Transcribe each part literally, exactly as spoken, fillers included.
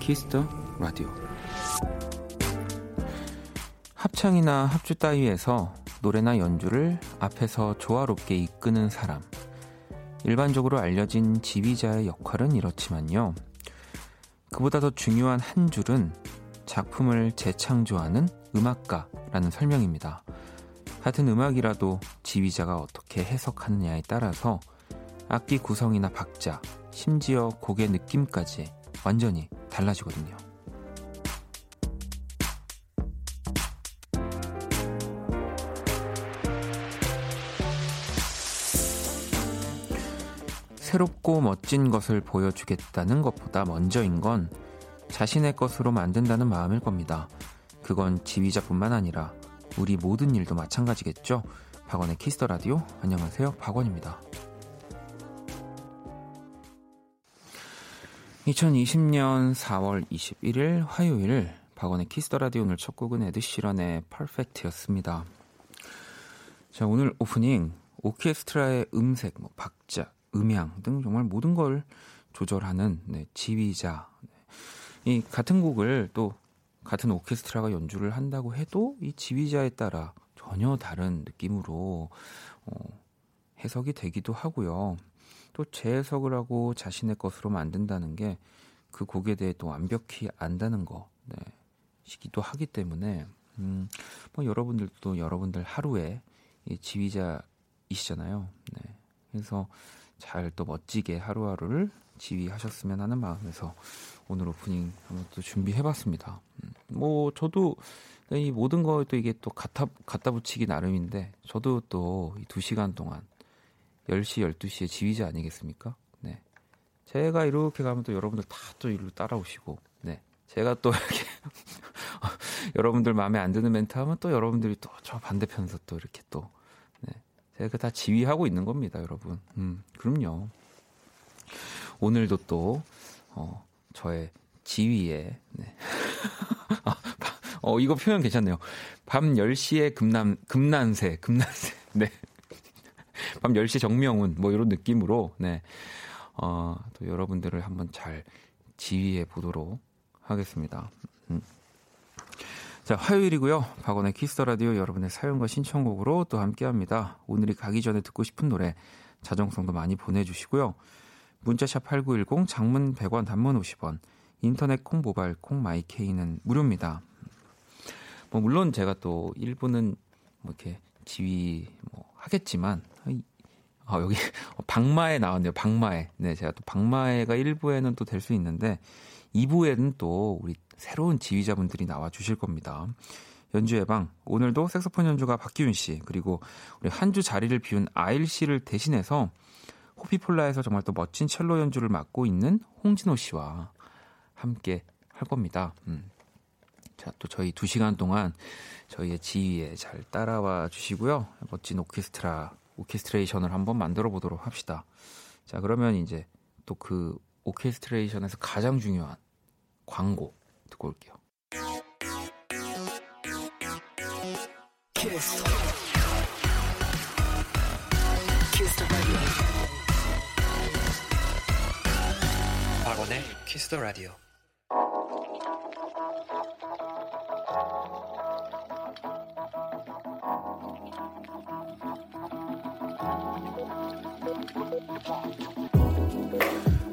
키스터 라디오. 합창이나 합주 따위에서 노래나 연주를 앞에서 조화롭게 이끄는 사람. 일반적으로 알려진 지휘자의 역할은 이렇지만요, 그보다 더 중요한 한 줄은 작품을 재창조하는 음악가라는 설명입니다. 같은 음악이라도 지휘자가 어떻게 해석하느냐에 따라서 악기 구성이나 박자, 심지어 곡의 느낌까지 완전히 달라지거든요. 새롭고 멋진 것을 보여주겠다는 것보다 먼저인 건 자신의 것으로 만든다는 마음일 겁니다. 그건 지휘자뿐만 아니라 우리 모든 일도 마찬가지겠죠. 박원의 키스 더 라디오. 안녕하세요, 박원입니다. 이천이십년 사월 이십일일 화요일 박원의 키스 더 라디오. 오늘 첫 곡은 에드시런의 퍼펙트였습니다. 자, 오늘 오프닝 오케스트라의 음색, 뭐 박자, 음향 등 정말 모든 걸 조절하는 네, 지휘자. 이 같은 곡을 또 같은 오케스트라가 연주를 한다고 해도 이 지휘자에 따라 전혀 다른 느낌으로 어, 해석이 되기도 하고요. 또 재해석을 하고 자신의 것으로 만든다는 게 그 곡에 대해 또 완벽히 안다는 것이기도 네, 하기 때문에 음, 뭐 여러분들도 여러분들 하루에 이 지휘자이시잖아요. 네, 그래서 잘 또 멋지게 하루하루를 지휘하셨으면 하는 마음에서 오늘 오프닝 한번 또 준비해봤습니다. 뭐 저도 이 모든 거에 또 이게 또 갖다, 갖다 붙이기 나름인데 저도 또 두 시간 동안 열 시, 열두 시에 지휘자 아니겠습니까? 네, 제가 이렇게 가면 또 여러분들 다 또 일로 따라오시고, 네, 제가 또 이렇게 여러분들 마음에 안 드는 멘트 하면 또 여러분들이 또 저 반대편에서 또 이렇게 또 네, 제가 다 지휘하고 있는 겁니다, 여러분. 음, 그럼요. 오늘도 또 어, 저의 지휘에 네. 어, 이거 표현 괜찮네요. 밤 열 시에 금난, 금난새, 금난새. 네. 밤 열 시 정명운 뭐 이런 느낌으로 네. 어, 또 여러분들을 한번 잘 지휘해 보도록 하겠습니다. 음. 자, 화요일이고요. 박원의 키스 더 라디오. 여러분의 사연과 신청곡으로 또 함께합니다. 오늘이 가기 전에 듣고 싶은 노래 자정성도 많이 보내주시고요. 문자샵 팔구일공, 장문 백 원, 단문 오십 원, 인터넷 콩, 모바일 콩, 마이케이는 무료입니다. 뭐 물론 제가 또 일부는 뭐 이렇게 지휘 뭐 하겠지만, 아, 여기 박마에 나왔네요. 박마에. 네, 제가 또 박마에가 일부에는 또 될 수 있는데 이부에는 또 우리 새로운 지휘자분들이 나와 주실 겁니다. 연주의 방, 오늘도 색소폰 연주가 박기훈 씨, 그리고 우리 한 주 자리를 비운 아일 씨를 대신해서 호피폴라에서 정말 또 멋진 첼로 연주를 맡고 있는 홍진호 씨와 함께 할 겁니다. 음. 자, 또 저희 두 시간 동안 저희의 지휘에 잘 따라와 주시고요. 멋진 오케스트라, 오케스트레이션을 한번 만들어 보도록 합시다. 자, 그러면 이제 또 그 오케스트레이션에서 가장 중요한 광고 듣고 올게요. 키스. 박원의 키스 더 라디오.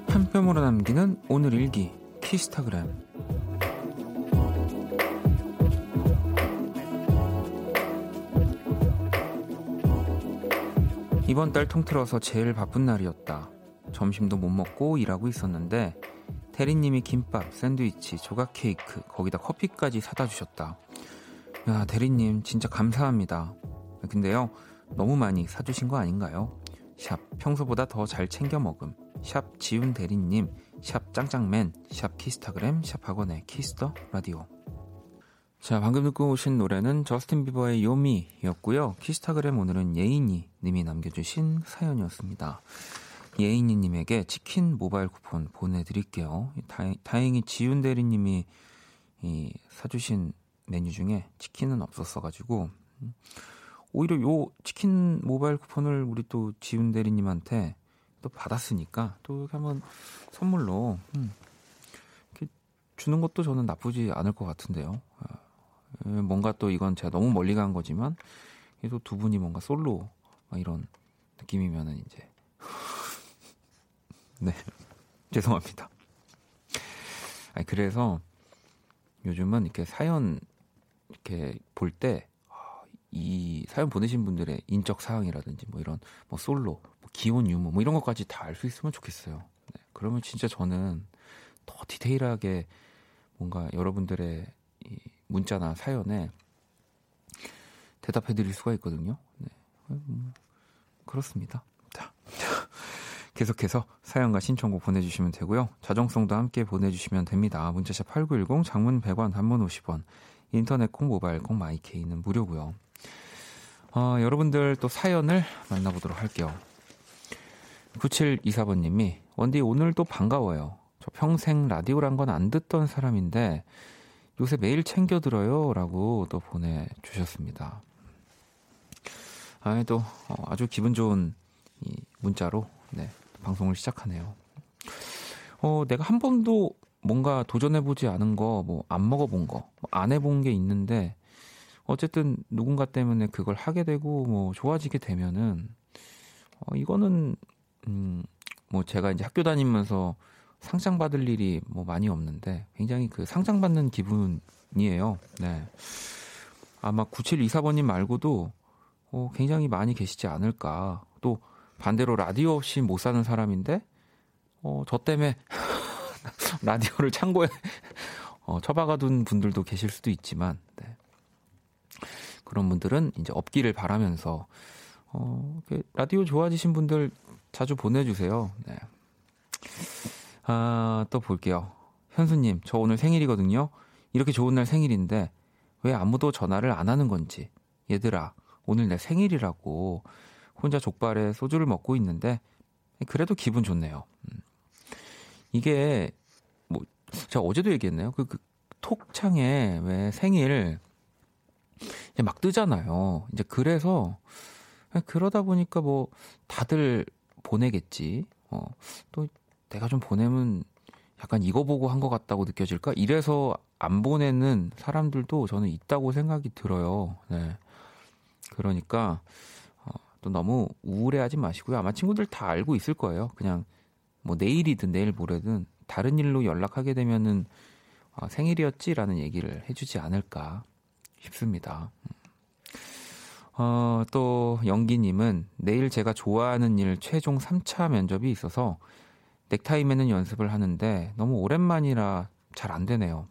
한 뼘으로 남기는 오늘 일기 키스타그램. 이번 달 통틀어서 제일 바쁜 날이었다. 점심도 못 먹고 일하고 있었는데 대리님이 김밥, 샌드위치, 조각 케이크, 거기다 커피까지 사다 주셨다. 야, 대리님 진짜 감사합니다. 근데요, 너무 많이 사주신 거 아닌가요? 샵 평소보다 더 잘 챙겨 먹음, 샵 지훈 대리님, 샵 짱짱맨, 샵 키스타그램, 샵 박원의 키스더 라디오. 자, 방금 듣고 오신 노래는 저스틴 비버의 요미였고요. 키스타그램 오늘은 예인이 님이 남겨주신 사연이었습니다. 예인이 님에게 치킨 모바일 쿠폰 보내드릴게요. 다행, 다행히 지훈 대리님이 이, 사주신 메뉴 중에 치킨은 없었어가지고 오히려 요 치킨 모바일 쿠폰을 우리 또 지훈 대리님한테 또 받았으니까 또 이렇게 한번 선물로 음, 이렇게 주는 것도 저는 나쁘지 않을 것 같은데요. 뭔가 또 이건 제가 너무 멀리 간 거지만 또 두 분이 뭔가 솔로 막 이런 느낌이면은 이제 네 죄송합니다. 아니 그래서 요즘은 이렇게 사연 이렇게 볼 때 이 사연 보내신 분들의 인적 사항이라든지 뭐 이런 뭐 솔로, 뭐 기혼 유무 뭐 이런 것까지 다 알 수 있으면 좋겠어요. 네, 그러면 진짜 저는 더 디테일하게 뭔가 여러분들의 이 문자나 사연에 대답해드릴 수가 있거든요. 네, 그렇습니다. 자, 계속해서 사연과 신청곡 보내주시면 되고요. 자정송도 함께 보내주시면 됩니다. 문자샵 팔구일공, 장문 백 원, 단문 오십 원, 인터넷 콩, 모바일 콩, 마이케이는 무료고요. 어, 여러분들 또 사연을 만나보도록 할게요. 구칠이사 번님이 원디 오늘 또 반가워요. 저 평생 라디오란 건 안 듣던 사람인데 요새 매일 챙겨 들어요 라고 또 보내주셨습니다. 아, 또 아주 기분 좋은 이 문자로 네, 방송을 시작하네요. 어, 내가 한 번도 뭔가 도전해보지 않은 거, 뭐 안 먹어본 거, 안 해본 게 있는데 어쨌든 누군가 때문에 그걸 하게 되고 뭐 좋아지게 되면은 어, 이거는 음, 뭐 제가 이제 학교 다니면서 상장받을 일이 뭐 많이 없는데 굉장히 그 상장받는 기분이에요. 네. 아마 구칠이사 번님 말고도 어, 굉장히 많이 계시지 않을까. 또 반대로 라디오 없이 못 사는 사람인데 어, 저 때문에 라디오를 창고에 어, 처박아둔 분들도 계실 수도 있지만 네. 그런 분들은 이제 없기를 바라면서 어, 라디오 좋아지신 분들 자주 보내주세요. 네. 아, 또 볼게요. 현수님, 저 오늘 생일이거든요. 이렇게 좋은 날 생일인데 왜 아무도 전화를 안 하는 건지. 얘들아, 오늘 내 생일이라고 혼자 족발에 소주를 먹고 있는데 그래도 기분 좋네요. 음. 이게 뭐 제가 어제도 얘기했네요. 그, 그 톡창에 왜 생일 이제 막 뜨잖아요. 이제 그래서 그러다 보니까 뭐 다들 보내겠지. 어, 또 내가 좀 보내면 약간 이거 보고 한 것 같다고 느껴질까? 이래서 안 보내는 사람들도 저는 있다고 생각이 들어요. 네. 그러니까 어, 또 너무 우울해하지 마시고요. 아마 친구들 다 알고 있을 거예요. 그냥 뭐 내일이든 내일 모레든 다른 일로 연락하게 되면은 아, 생일이었지라는 얘기를 해주지 않을까 싶습니다. 어, 또 영기님은 내일 제가 좋아하는 일 최종 삼 차 면접이 있어서 넥타이 매는 연습을 하는데 너무 오랜만이라 잘 안 되네요.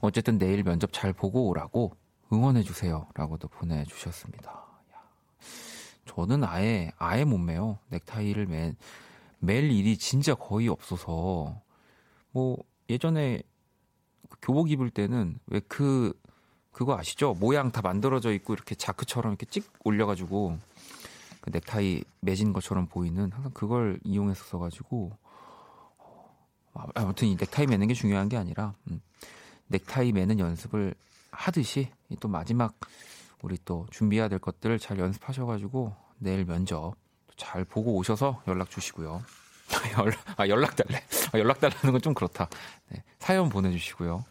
어쨌든 내일 면접 잘 보고 오라고 응원해주세요 라고도 보내주셨습니다. 저는 아예 아예 못 매요. 넥타이를 매, 맬 일이 진짜 거의 없어서 뭐 예전에 교복 입을 때는 왜 그 그거 아시죠? 모양 다 만들어져 있고 이렇게 자크처럼 이렇게 찍 올려가지고 그 넥타이 매진 것처럼 보이는 항상 그걸 이용해서 써가지고 아무튼 이 넥타이 매는 게 중요한 게 아니라 음, 넥타이 매는 연습을 하듯이 또 마지막 우리 또 준비해야 될 것들을 잘 연습하셔가지고 내일 면접 잘 보고 오셔서 연락 주시고요. 아, 연락 달래. 아, 연락 달라는 건 좀 그렇다. 네, 사연 보내주시고요.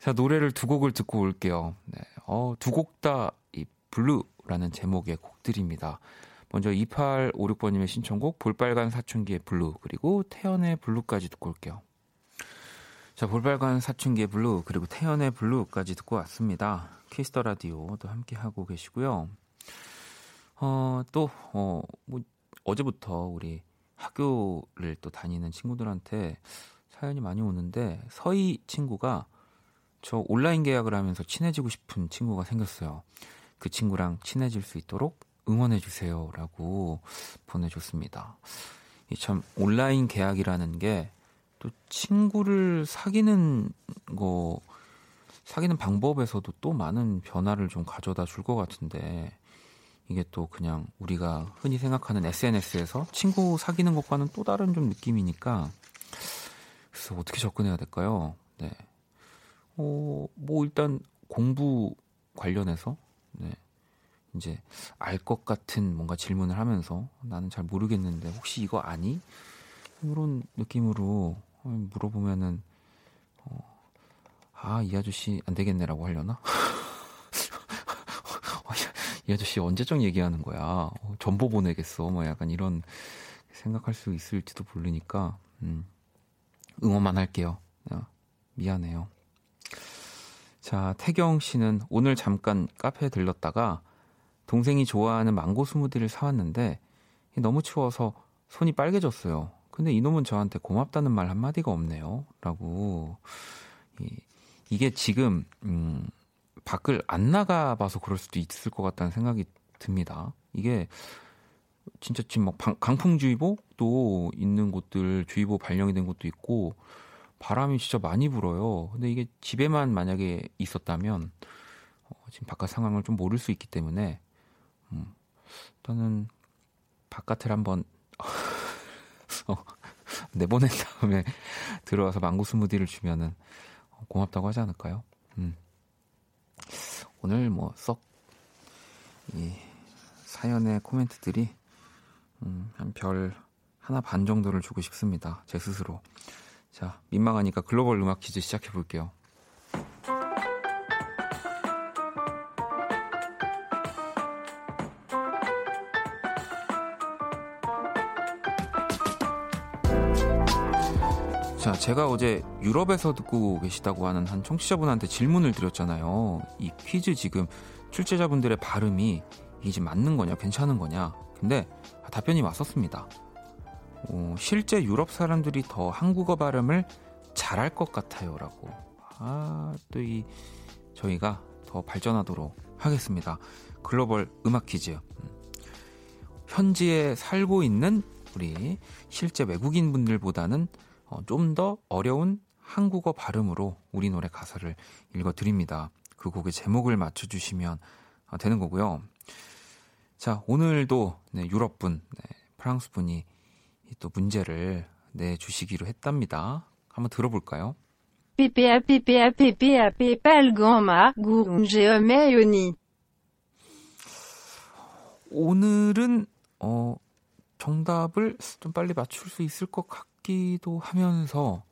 자, 노래를 두 곡을 듣고 올게요. 네, 어, 두 곡 다 이 블루 라는 제목의 곡들입니다. 먼저 이팔오육 번님의 신청곡 볼빨간 사춘기의 블루 그리고 태연의 블루까지 듣고 올게요. 자, 볼빨간 사춘기의 블루 그리고 태연의 블루까지 듣고 왔습니다. 키스더 라디오도 함께 하고 계시고요. 어, 또 어, 뭐, 어제부터 우리 학교를 또 다니는 친구들한테 사연이 많이 오는데 서희 친구가 저 온라인 계약을 하면서 친해지고 싶은 친구가 생겼어요. 그 친구랑 친해질 수 있도록 응원해주세요 라고 보내줬습니다. 참 온라인 계약이라는 게 또 친구를 사귀는 거 사귀는 방법에서도 또 많은 변화를 좀 가져다 줄 것 같은데 이게 또 그냥 우리가 흔히 생각하는 에스엔에스에서 친구 사귀는 것과는 또 다른 좀 느낌이니까 그래서 어떻게 접근해야 될까요? 네. 어, 뭐 일단 공부 관련해서 네. 이제 알 것 같은 뭔가 질문을 하면서 나는 잘 모르겠는데 혹시 이거 아니? 이런 느낌으로 물어보면은 어, 아, 이 아저씨 안 되겠네라고 하려나? 이 아저씨 언제쯤 얘기하는 거야? 전보 보내겠어. 뭐 약간 이런 생각할 수 있을지도 모르니까 음, 응원만 할게요. 아, 미안해요. 자, 태경 씨는 오늘 잠깐 카페에 들렀다가 동생이 좋아하는 망고 스무디를 사왔는데 너무 치워서 손이 빨개졌어요. 근데 이놈은 저한테 고맙다는 말 한마디가 없네요. 라고. 이, 이게 지금 음, 밖을 안 나가봐서 그럴 수도 있을 것 같다는 생각이 듭니다. 이게 진짜 지금 막 방, 강풍주의보도 있는 곳들, 주의보 발령이 된 곳도 있고 바람이 진짜 많이 불어요. 근데 이게 집에만 만약에 있었다면 어, 지금 바깥 상황을 좀 모를 수 있기 때문에 음, 일단은 바깥을 한번 어, 내보낸 다음에 들어와서 망고 스무디를 주면은 고맙다고 하지 않을까요? 음. 오늘 뭐 썩 이 사연의 코멘트들이 음, 한 별 하나 반 정도를 주고 싶습니다. 제 스스로. 자, 민망하니까 글로벌 음악 퀴즈 시작해 볼게요. 자, 제가 어제 유럽에서 듣고 계시다고 하는 한 청취자분한테 질문을 드렸잖아요. 이 퀴즈 지금 출제자분들의 발음이 이게 지금 맞는 거냐, 괜찮은 거냐. 근데 답변이 맞았습니다. 어, 실제 유럽 사람들이 더 한국어 발음을 잘할 것 같아요라고. 아, 또 이 저희가 더 발전하도록 하겠습니다. 글로벌 음악 퀴즈. 현지에 살고 있는 우리 실제 외국인분들보다는 어, 좀 더 어려운 한국어 발음으로 우리 노래 가사를 읽어드립니다. 그 곡의 제목을 맞춰주시면 어, 되는 거고요. 자, 오늘도 네, 유럽분, 네, 프랑스분이 또 문제를 내주시기로 했답니다. 한번 들어볼까요? 삐삐아 삐삐아 삐삐아 삐빨고마 구운제어메요니. 오늘은 어, 정답을 좀 빨리 맞출 수 있을 것 같 기도 하면서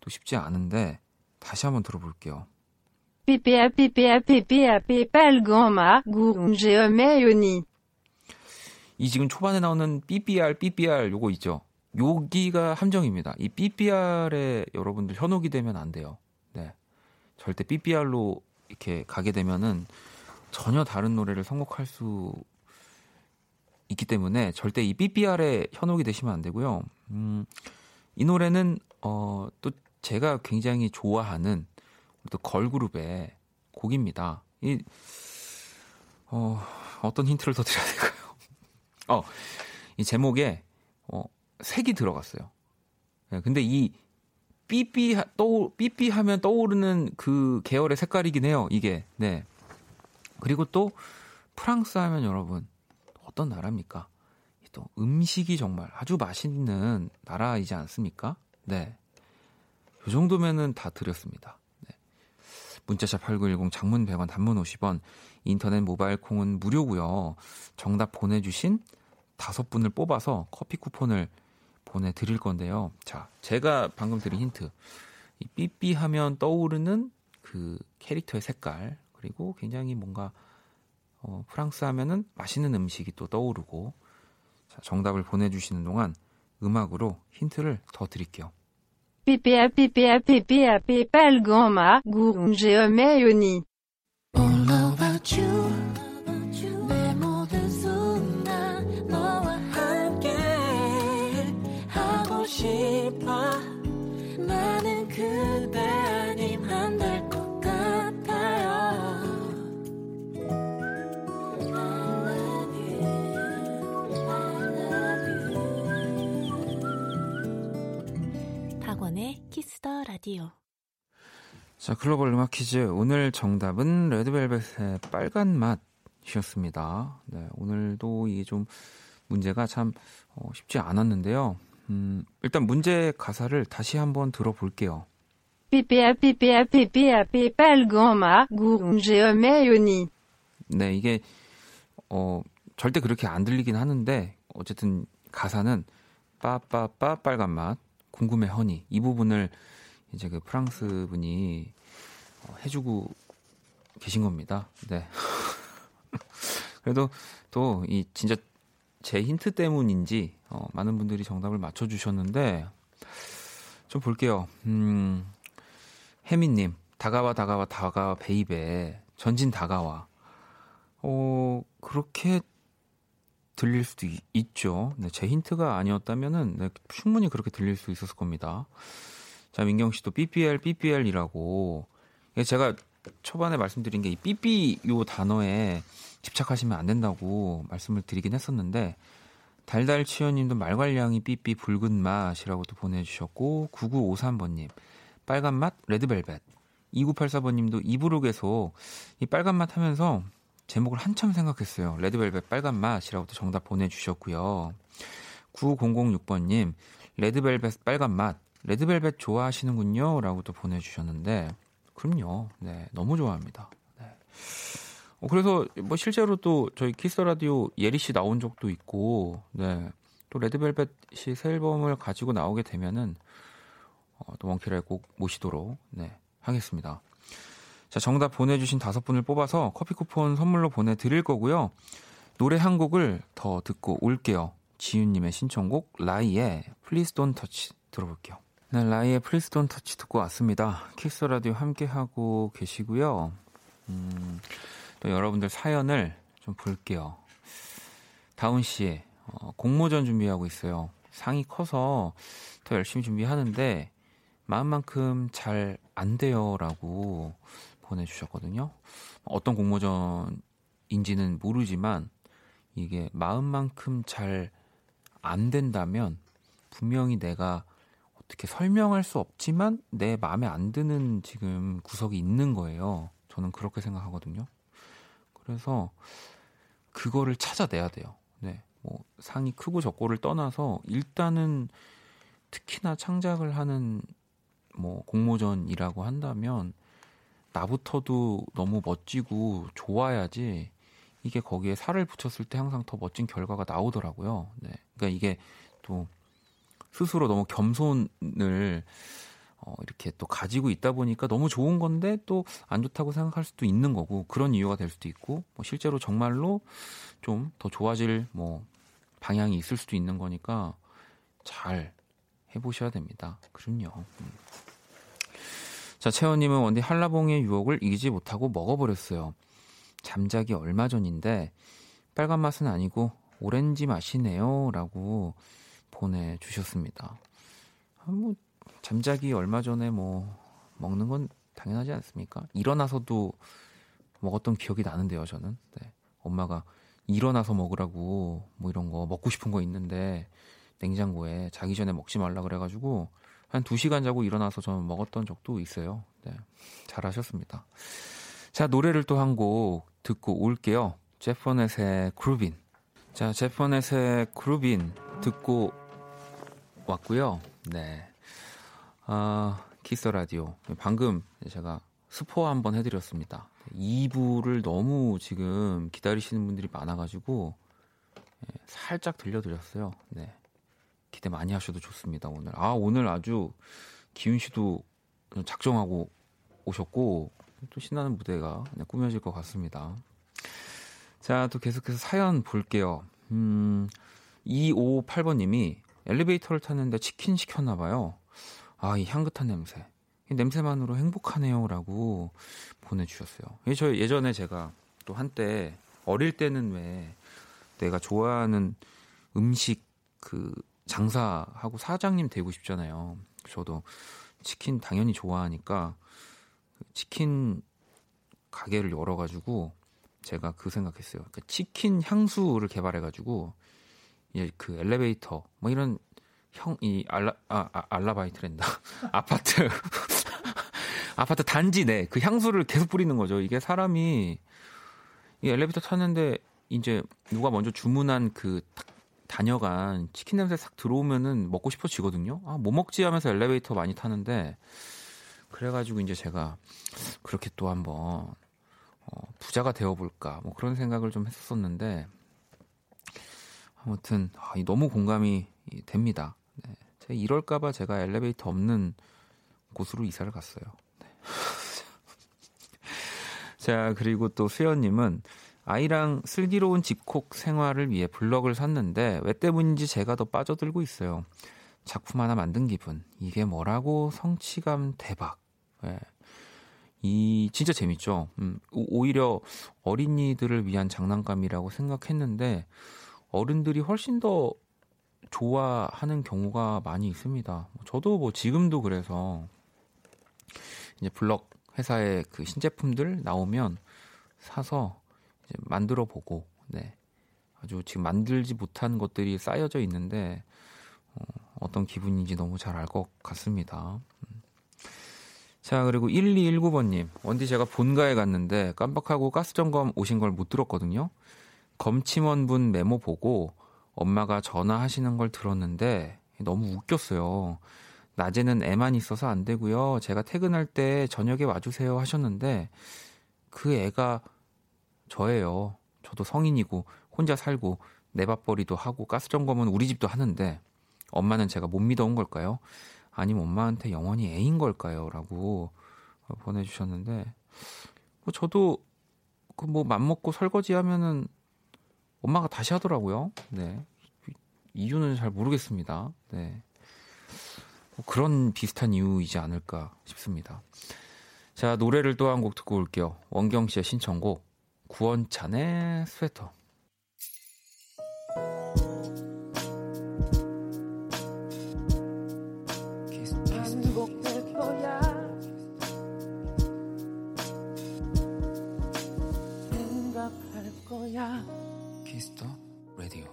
또 쉽지 않은데 다시 한번 들어볼게요. 삐삐아 삐삐아 삐삐아 삐빨고마 구운제어메요니. 이 지금 초반에 나오는 삐삐알 삐삐알 요거 있죠. 여기가 함정입니다. 이 삐삐알에 여러분들 현혹이 되면 안 돼요. 네, 절대 삐삐알로 이렇게 가게 되면은 전혀 다른 노래를 선곡할 수 있기 때문에 절대 이 삐삐알에 현혹이 되시면 안 되고요. 음. 이 노래는 어, 또 제가 굉장히 좋아하는 또 걸그룹의 곡입니다. 이, 어, 어떤 힌트를 더 드려야 될까요? 어, 이 제목에 어, 색이 들어갔어요. 네, 근데 이 삐삐 떠 삐삐하면 떠오르는 그 계열의 색깔이긴 해요. 이게 네. 그리고 또 프랑스 하면 여러분 어떤 나라입니까? 음식이 정말 아주 맛있는 나라이지 않습니까? 네, 이 정도면은 다 드렸습니다. 네. 문자샵 팔구일공, 장문 백 원, 단문 오십 원, 인터넷 모바일 콩은 무료고요. 정답 보내주신 다섯 분을 뽑아서 커피 쿠폰을 보내드릴 건데요. 자, 제가 방금 드린 힌트, 이 삐삐하면 떠오르는 그 캐릭터의 색깔, 그리고 굉장히 뭔가 어, 프랑스 하면은 맛있는 음식이 또 떠오르고. 정답을 보내주시는 동안 음악으로 힌트를 더 드릴게요. 삐삐아 삐삐아 삐삐아 삐빨고마 구운제어메요니. 키스더 라디오. 자, 글로벌 음악 퀴즈 오늘 정답은 레드벨벳의 빨간 맛이었습니다. 네, 오늘도 이게 좀 문제가 참 어, 쉽지 않았는데요. 음, 일단 문제 가사를 다시 한번 들어볼게요. 삐삐아 삐삐아 삐삐아 삐빨고마 구운제어메요니. 네, 이게 어, 절대 그렇게 안 들리긴 하는데 어쨌든 가사는 빠빠빠 빨간 맛 궁금해 허니 이 부분을 이제 그 프랑스 분이 어, 해주고 계신 겁니다. 네. 그래도 또 이 진짜 제 힌트 때문인지 어, 많은 분들이 정답을 맞춰주셨는데 좀 볼게요. 음, 혜민님 다가와 다가와 다가와 베이베 전진 다가와 어, 그렇게 들릴 수도 이, 있죠. 네, 제 힌트가 아니었다면은 네, 충분히 그렇게 들릴 수 있었을 겁니다. 자, 민경 씨도 삐삐엘 삐삐엘이라고 제가 초반에 말씀드린 게 이 삐삐 요 단어에 집착하시면 안 된다고 말씀을 드리긴 했었는데 달달치연님도 말괄량이 삐삐 붉은 맛이라고 또 보내주셨고 구구오삼 번님 빨간 맛 레드벨벳 이구팔사 번님도 입으로 계속 이 빨간 맛 하면서 제목을 한참 생각했어요. 레드벨벳 빨간 맛이라고 또 정답 보내주셨고요. 구공공육 번님 레드벨벳 빨간 맛 레드벨벳 좋아하시는군요 라고 또 보내주셨는데 그럼요. 네, 너무 좋아합니다. 네. 어, 그래서 뭐 실제로 또 저희 키스 라디오 예리 씨 나온 적도 있고, 네, 또 레드벨벳 씨 새 앨범을 가지고 나오게 되면은 어, 또 원키라에 꼭 모시도록 네, 하겠습니다. 자, 정답 보내주신 다섯 분을 뽑아서 커피 쿠폰 선물로 보내드릴 거고요. 노래 한 곡을 더 듣고 올게요. 지윤님의 신청곡 라이의 Please Don't Touch 들어볼게요. 네, 라이의 Please Don't Touch 듣고 왔습니다. 키스 라디오 함께하고 계시고요. 음, 또 여러분들 사연을 좀 볼게요. 다운 씨, 어, 공모전 준비하고 있어요. 상이 커서 더 열심히 준비하는데 마음만큼 잘 안 돼요 라고 보내주셨거든요. 어떤 공모전인지는 모르지만 이게 마음만큼 잘 안 된다면 분명히 내가 어떻게 설명할 수 없지만 내 마음에 안 드는 지금 구석이 있는 거예요. 저는 그렇게 생각하거든요. 그래서 그거를 찾아내야 돼요. 네, 뭐 상이 크고 적고를 떠나서 일단은 특히나 창작을 하는 뭐 공모전이라고 한다면 나부터도 너무 멋지고 좋아야지 이게 거기에 살을 붙였을 때 항상 더 멋진 결과가 나오더라고요. 네, 그러니까 이게 또 스스로 너무 겸손을 어, 이렇게 또 가지고 있다 보니까 너무 좋은 건데 또 안 좋다고 생각할 수도 있는 거고 그런 이유가 될 수도 있고 뭐 실제로 정말로 좀 더 좋아질 뭐 방향이 있을 수도 있는 거니까 잘 해보셔야 됩니다. 그럼요. 음. 자, 채원님은 원디 한라봉의 유혹을 이기지 못하고 먹어버렸어요. 잠자기 얼마 전인데 빨간 맛은 아니고 오렌지 맛이네요 라고 보내주셨습니다. 뭐 잠자기 얼마 전에 뭐 먹는 건 당연하지 않습니까? 일어나서도 먹었던 기억이 나는데요, 저는. 네. 엄마가 일어나서 먹으라고 뭐 이런 거 먹고 싶은 거 있는데 냉장고에 자기 전에 먹지 말라 그래가지고 한 두 시간 자고 일어나서 저는 먹었던 적도 있어요. 네. 잘하셨습니다. 자, 노래를 또 한 곡 듣고 올게요. 제퍼넷의 그루빈. 자, 제퍼넷의 그루빈 듣고 왔고요. 네. 아, 키스 라디오. 방금 제가 스포 한번 해드렸습니다. 이 부를 너무 지금 기다리시는 분들이 많아가지고 살짝 들려드렸어요. 네. 기대 많이 하셔도 좋습니다, 오늘. 아, 오늘 아주 기훈 씨도 작정하고 오셨고, 또 신나는 무대가 꾸며질 것 같습니다. 자, 또 계속해서 사연 볼게요. 음, 이오팔 번님이 엘리베이터를 탔는데 치킨 시켰나봐요. 아, 이 향긋한 냄새. 이 냄새만으로 행복하네요. 라고 보내주셨어요. 저 예전에 제가 또 한때 어릴 때는 왜 내가 좋아하는 음식 그 장사하고 사장님 되고 싶잖아요. 저도 치킨 당연히 좋아하니까 치킨 가게를 열어가지고 제가 그 생각했어요. 그러니까 치킨 향수를 개발해가지고 예, 그 엘리베이터 뭐 이런 형, 이 알라, 아, 아, 알라바이트랜다. 아파트. 아파트 단지 내 그 향수를 계속 뿌리는 거죠. 이게 사람이 이 엘리베이터 탔는데 이제 누가 먼저 주문한 그 다녀간 치킨 냄새 싹 들어오면은 먹고 싶어지거든요. 아, 뭐 먹지 하면서 엘리베이터 많이 타는데 그래가지고 이제 제가 그렇게 또 한번 어, 부자가 되어볼까 뭐 그런 생각을 좀 했었었는데 아무튼 아, 너무 공감이 됩니다. 네. 제가 이럴까봐 제가 엘리베이터 없는 곳으로 이사를 갔어요. 네. 자, 그리고 또 수연님은 아이랑 슬기로운 집콕 생활을 위해 블럭을 샀는데 왜 때문인지 제가 더 빠져들고 있어요. 작품 하나 만든 기분. 이게 뭐라고 성취감 대박. 네. 이 진짜 재밌죠. 음, 오히려 어린이들을 위한 장난감이라고 생각했는데 어른들이 훨씬 더 좋아하는 경우가 많이 있습니다. 저도 뭐 지금도 그래서 이제 블럭 회사의 그 신제품들 나오면 사서 이제 만들어 보고, 네. 아주 지금 만들지 못한 것들이 쌓여져 있는데 어, 어떤 기분인지 너무 잘 알 것 같습니다. 자, 그리고 일이일구 번님. 원디 제가 본가에 갔는데 깜빡하고 가스점검 오신 걸 못 들었거든요. 검침원분 메모 보고 엄마가 전화하시는 걸 들었는데 너무 웃겼어요. 낮에는 애만 있어서 안 되고요. 제가 퇴근할 때 저녁에 와주세요 하셨는데 그 애가 저예요. 저도 성인이고 혼자 살고 내 밥벌이도 하고 가스점검은 우리 집도 하는데 엄마는 제가 못 믿어온 걸까요? 아니면 엄마한테 영원히 애인 걸까요? 라고 보내주셨는데 뭐 저도 그 뭐 맘먹고 설거지 하면은 엄마가 다시 하더라고요. 네. 이유는 잘 모르겠습니다. 네. 뭐 그런 비슷한 이유이지 않을까 싶습니다. 자, 노래를 또 한 곡 듣고 올게요. 원경 씨의 신청곡, 구원찬의 스웨터. 키스터 라디오.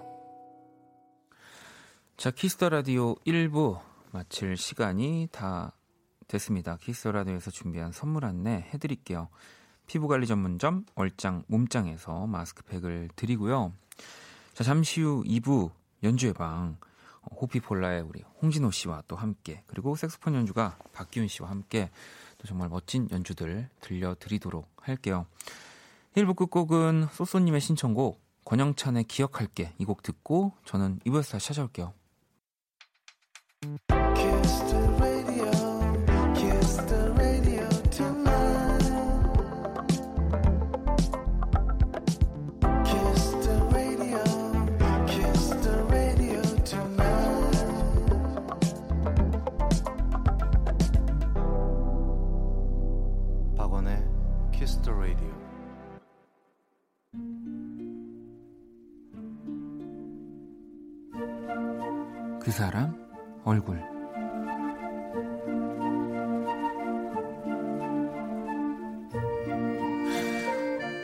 자, 키스터 라디오 일 부 마칠 시간이 다 됐습니다. 키스터 라디오에서 준비한 선물 안내 해드릴게요. 피부관리 전문점 얼짱 몸짱에서 마스크팩을 드리고요. 자, 잠시 후 이 부 연주의 방 호피폴라의 우리 홍진호 씨와 또 함께, 그리고 색소폰 연주가 박기훈 씨와 함께 또 정말 멋진 연주들 들려드리도록 할게요. 일 부 끝곡은 소소님의 신청곡 권영찬의 기억할게, 이 곡 듣고 저는 이 부에서 다시 찾아올게요. 박원의 Kiss the Radio. 그 사람 얼굴.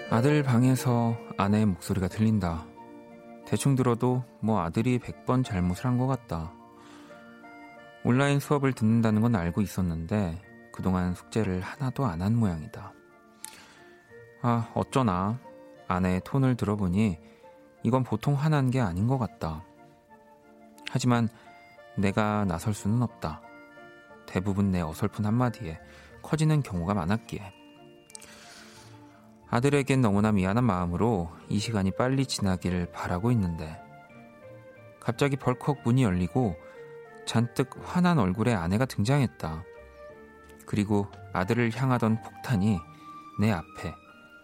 아들 방에서 아내의 목소리가 들린다. 대충 들어도 뭐 아들이 백 번 잘못을 한 것 같다. 온라인 수업을 듣는다는 건 알고 있었는데 그동안 숙제를 하나도 안 한 모양이다. 아, 어쩌나. 아내의 톤을 들어보니 이건 보통 화난 게 아닌 것 같다. 하지만 내가 나설 수는 없다. 대부분 내 어설픈 한마디에 커지는 경우가 많았기에. 아들에겐 너무나 미안한 마음으로 이 시간이 빨리 지나길 바라고 있는데 갑자기 벌컥 문이 열리고 잔뜩 화난 얼굴의 아내가 등장했다. 그리고 아들을 향하던 폭탄이 내 앞에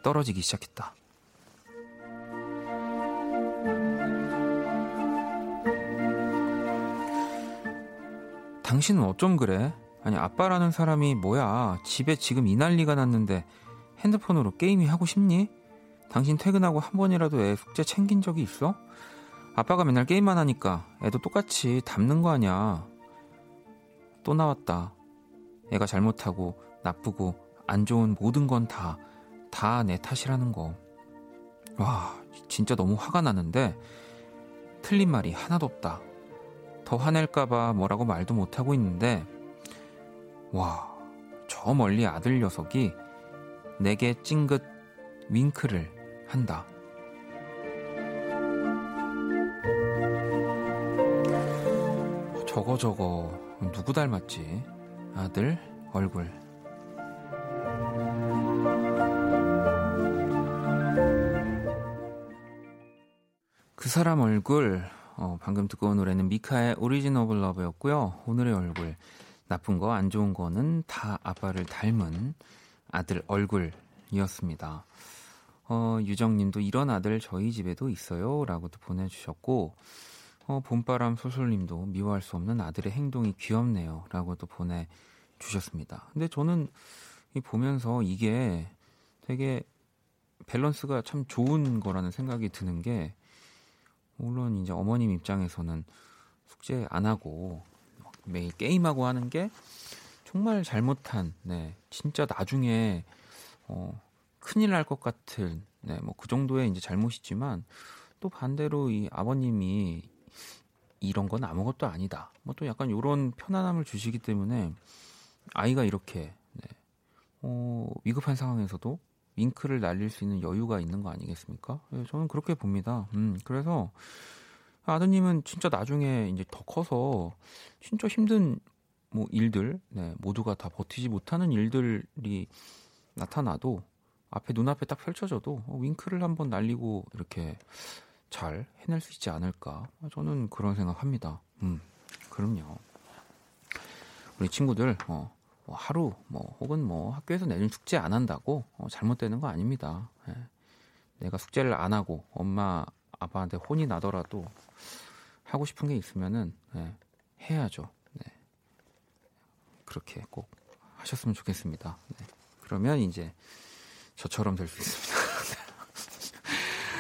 떨어지기 시작했다. 당신은 어쩜 그래? 아니, 아빠라는 사람이 뭐야? 집에 지금 이 난리가 났는데 핸드폰으로 게임이 하고 싶니? 당신 퇴근하고 한 번이라도 애 숙제 챙긴 적이 있어? 아빠가 맨날 게임만 하니까 애도 똑같이 닮는 거 아니야. 또 나왔다. 애가 잘못하고 나쁘고 안 좋은 모든 건 다 다 내 탓이라는 거. 와, 진짜 너무 화가 나는데 틀린 말이 하나도 없다. 더 화낼까봐 뭐라고 말도 못하고 있는데 와, 저 멀리 아들 녀석이 내게 찡긋 윙크를 한다. 저거 저거 누구 닮았지? 아들 얼굴. 그 사람 얼굴, 어, 방금 듣고 온 노래는 미카의 오리진 오브 러브였고요. 오늘의 얼굴, 나쁜 거 안 좋은 거는 다 아빠를 닮은 아들 얼굴이었습니다. 어, 유정님도 이런 아들 저희 집에도 있어요 라고도 보내주셨고, 어, 봄바람 소솔님도 미워할 수 없는 아들의 행동이 귀엽네요 라고도 보내주셨습니다. 근데 저는 이 보면서 이게 되게 밸런스가 참 좋은 거라는 생각이 드는 게, 물론 이제 어머님 입장에서는 숙제 안 하고 매일 게임하고 하는 게 정말 잘못한, 네, 진짜 나중에 어, 큰일 날 것 같은, 네, 뭐 그 정도의 이제 잘못이지만, 또 반대로 이 아버님이 이런 건 아무것도 아니다, 뭐 또 약간 이런 편안함을 주시기 때문에 아이가 이렇게, 네, 어, 위급한 상황에서도 윙크를 날릴 수 있는 여유가 있는 거 아니겠습니까? 네, 저는 그렇게 봅니다. 음, 그래서 아드님은 진짜 나중에 이제 더 커서 진짜 힘든 뭐 일들, 네, 모두가 다 버티지 못하는 일들이 나타나도 앞에 눈앞에 딱 펼쳐져도 윙크를 한번 날리고 이렇게 잘 해낼 수 있지 않을까, 저는 그런 생각합니다. 음, 그럼요. 우리 친구들, 어, 뭐 하루 뭐 혹은 뭐 학교에서 내준 숙제 안 한다고 어, 잘못되는 거 아닙니다. 예. 내가 숙제를 안 하고 엄마 아빠한테 혼이 나더라도 하고 싶은 게 있으면은, 예, 해야죠. 네. 그렇게 꼭 하셨으면 좋겠습니다. 네. 그러면 이제 저처럼 될 수 있습니다.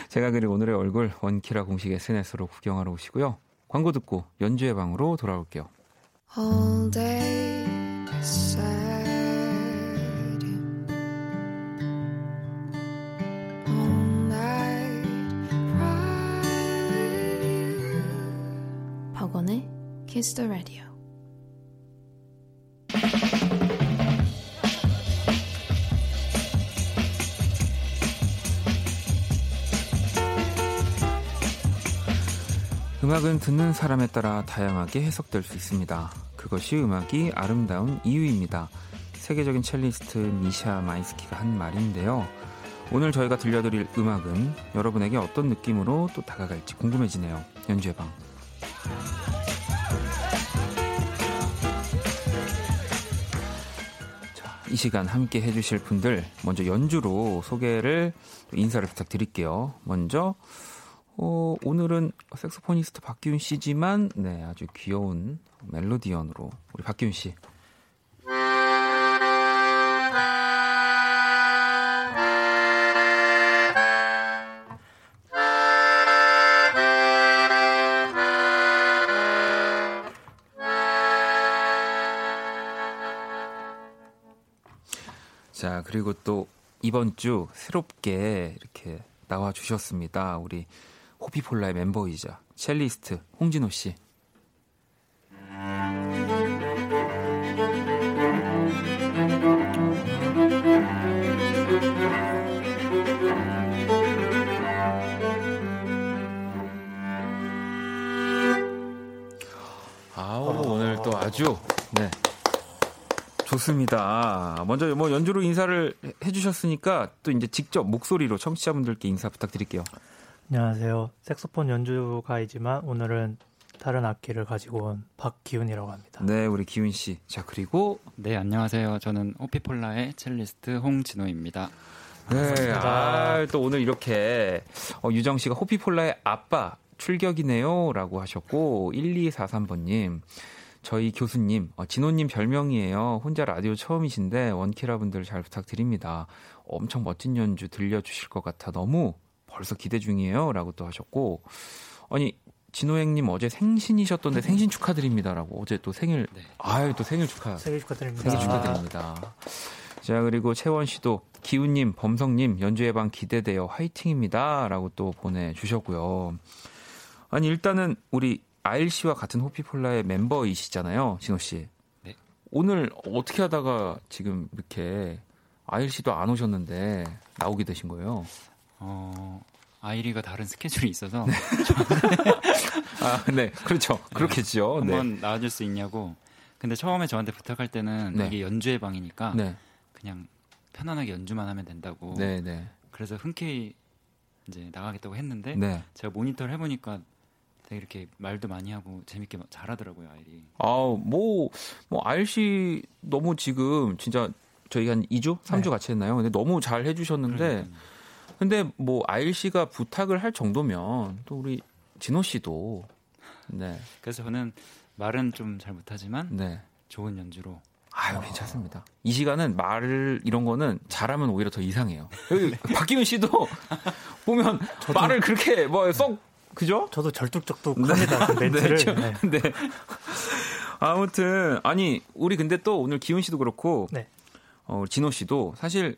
제가 그린 오늘의 얼굴, 원키라 공식 에스엔에스로 구경하러 오시고요. 광고 듣고 연주의 방으로 돌아올게요. All day sad, all night pride. 박원의 Kiss the Radio. 음악은 듣는 사람에 따라 다양하게 해석될 수 있습니다. 그것이 음악이 아름다운 이유입니다. 세계적인 첼리스트 미샤 마이스키가 한 말인데요. 오늘 저희가 들려드릴 음악은 여러분에게 어떤 느낌으로 또 다가갈지 궁금해지네요. 연주의 방. 자, 이 시간 함께 해주실 분들 먼저 연주로 소개를, 인사를 부탁드릴게요. 먼저 어, 오늘은 색소포니스트 박기훈 씨지만, 네, 아주 귀여운 멜로디언으로 우리 박기훈 씨. 자, 그리고 또 이번 주 새롭게 이렇게 나와 주셨습니다. 우리 호피폴라의 멤버이자 첼리스트 홍진호 씨. 아우, 오늘 또 아주, 네, 좋습니다. 먼저 뭐 연주로 인사를 해주셨으니까 또 이제 직접 목소리로 청취자분들께 인사 부탁드릴게요. 안녕하세요. 색소폰 연주가이지만 오늘은 다른 악기를 가지고 온 박기훈이라고 합니다. 네, 우리 기훈 씨. 자, 그리고 네, 안녕하세요. 저는 호피폴라의 첼리스트 홍진호입니다. 네, 아, 또 오늘 이렇게 어, 유정 씨가 호피폴라의 아빠 출격이네요라고 하셨고, 일이사삼 번님. 저희 교수님, 어, 진호님 별명이에요. 혼자 라디오 처음이신데 원키라분들 잘 부탁드립니다. 엄청 멋진 연주 들려주실 것 같아 너무 벌써 기대 중이에요 라고 또 하셨고, 아니 진호행님 어제 생신이셨던데 생신 축하드립니다 라고, 어제 또 생일, 네. 아유, 또 생일 축하, 생일 축하드립니다. 생일 축하드립니다. 자, 그리고 채원씨도 기훈님, 범성님 연주의 방 기대돼요 화이팅입니다 라고 또 보내주셨고요. 아니 일단은 우리 아일씨와 같은 호피폴라의 멤버이시잖아요, 진호씨. 네. 오늘 어떻게 하다가 지금 이렇게 아일씨도 안 오셨는데 나오게 되신 거예요? 어, 아이리가 다른 스케줄이 있어서. 네. 아, 네, 그렇죠. 그렇겠죠. 네. 한번, 네, 나와줄 수 있냐고. 근데 처음에 저한테 부탁할 때는, 네, 이게 연주의 방이니까, 네, 그냥 편안하게 연주만 하면 된다고. 네, 네. 그래서 흔쾌히 이제 나가겠다고 했는데 네. 제가 모니터를 해보니까 되게 이렇게 말도 많이 하고 재밌게 잘하더라고요, 아이리. 아우 뭐 뭐 아일 씨 너무 지금 진짜 저희 한 이 주, 삼 주 네. 같이 했나요? 근데 너무 잘 해주셨는데 그러니까요. 근데 뭐 아일 씨가 부탁을 할 정도면 또 우리 진호 씨도 네. 그래서 저는 말은 좀 잘 못하지만 네. 좋은 연주로. 아유 괜찮습니다. 이 시간은 말을 이런 거는 잘하면 오히려 더 이상해요. 여기 박기훈 씨도 보면 저도, 말을 그렇게 뭐 썩 그죠? 저도 절뚝절뚝합니다. 네. 멘트를. 저, 네. 네. 아무튼 아니 우리 근데 또 오늘 기훈 씨도 그렇고 네. 어, 진호 씨도 사실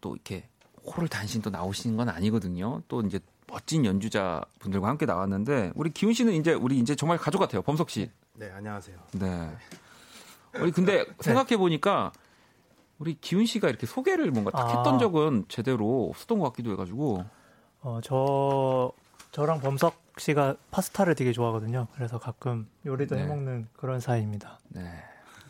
또 이렇게 홀을 단신 또 나오시는 건 아니거든요. 또 이제 멋진 연주자 분들과 함께 나왔는데 우리 기훈 씨는 이제 우리 이제 정말 가족 같아요. 범석 씨. 네 안녕하세요. 네. 우리 근데 생각해 보니까 우리 기훈 씨가 이렇게 소개를 뭔가 딱 했던 아. 적은 제대로 없었던 것 같기도 해가지고. 어, 저 저랑 범석 씨가 파스타를 되게 좋아하거든요. 그래서 가끔 요리도 네. 해먹는 그런 사이입니다. 네.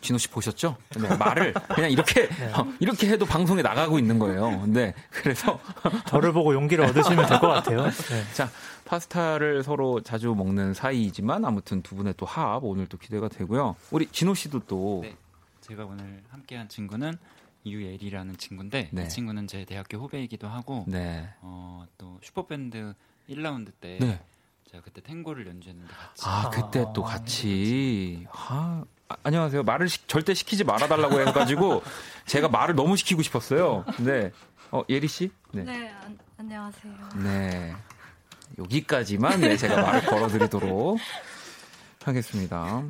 진호 씨 보셨죠? 네, 말을 그냥 이렇게 네. 어, 이렇게 해도 방송에 나가고 있는 거예요. 네, 그래서 저를 보고 용기를 얻으시면 될 것 같아요. 네. 자, 파스타를 서로 자주 먹는 사이이지만 아무튼 두 분의 또 합 오늘 또 기대가 되고요. 우리 진호 씨도 또 네, 제가 오늘 함께한 친구는 유예리라는 친구인데 네. 이 친구는 제 대학교 후배이기도 하고 네. 어, 또 슈퍼밴드 일 라운드 때 네. 제가 그때 탱고를 연주했는데 같이 아 그때 아, 또 같이 아. 아, 안녕하세요. 말을 시, 절대 시키지 말아달라고 해가지고 제가 말을 너무 시키고 싶었어요. 네, 어, 예리 씨. 네, 네 안, 안녕하세요. 네, 여기까지만 네, 제가 말을 걸어드리도록 하겠습니다.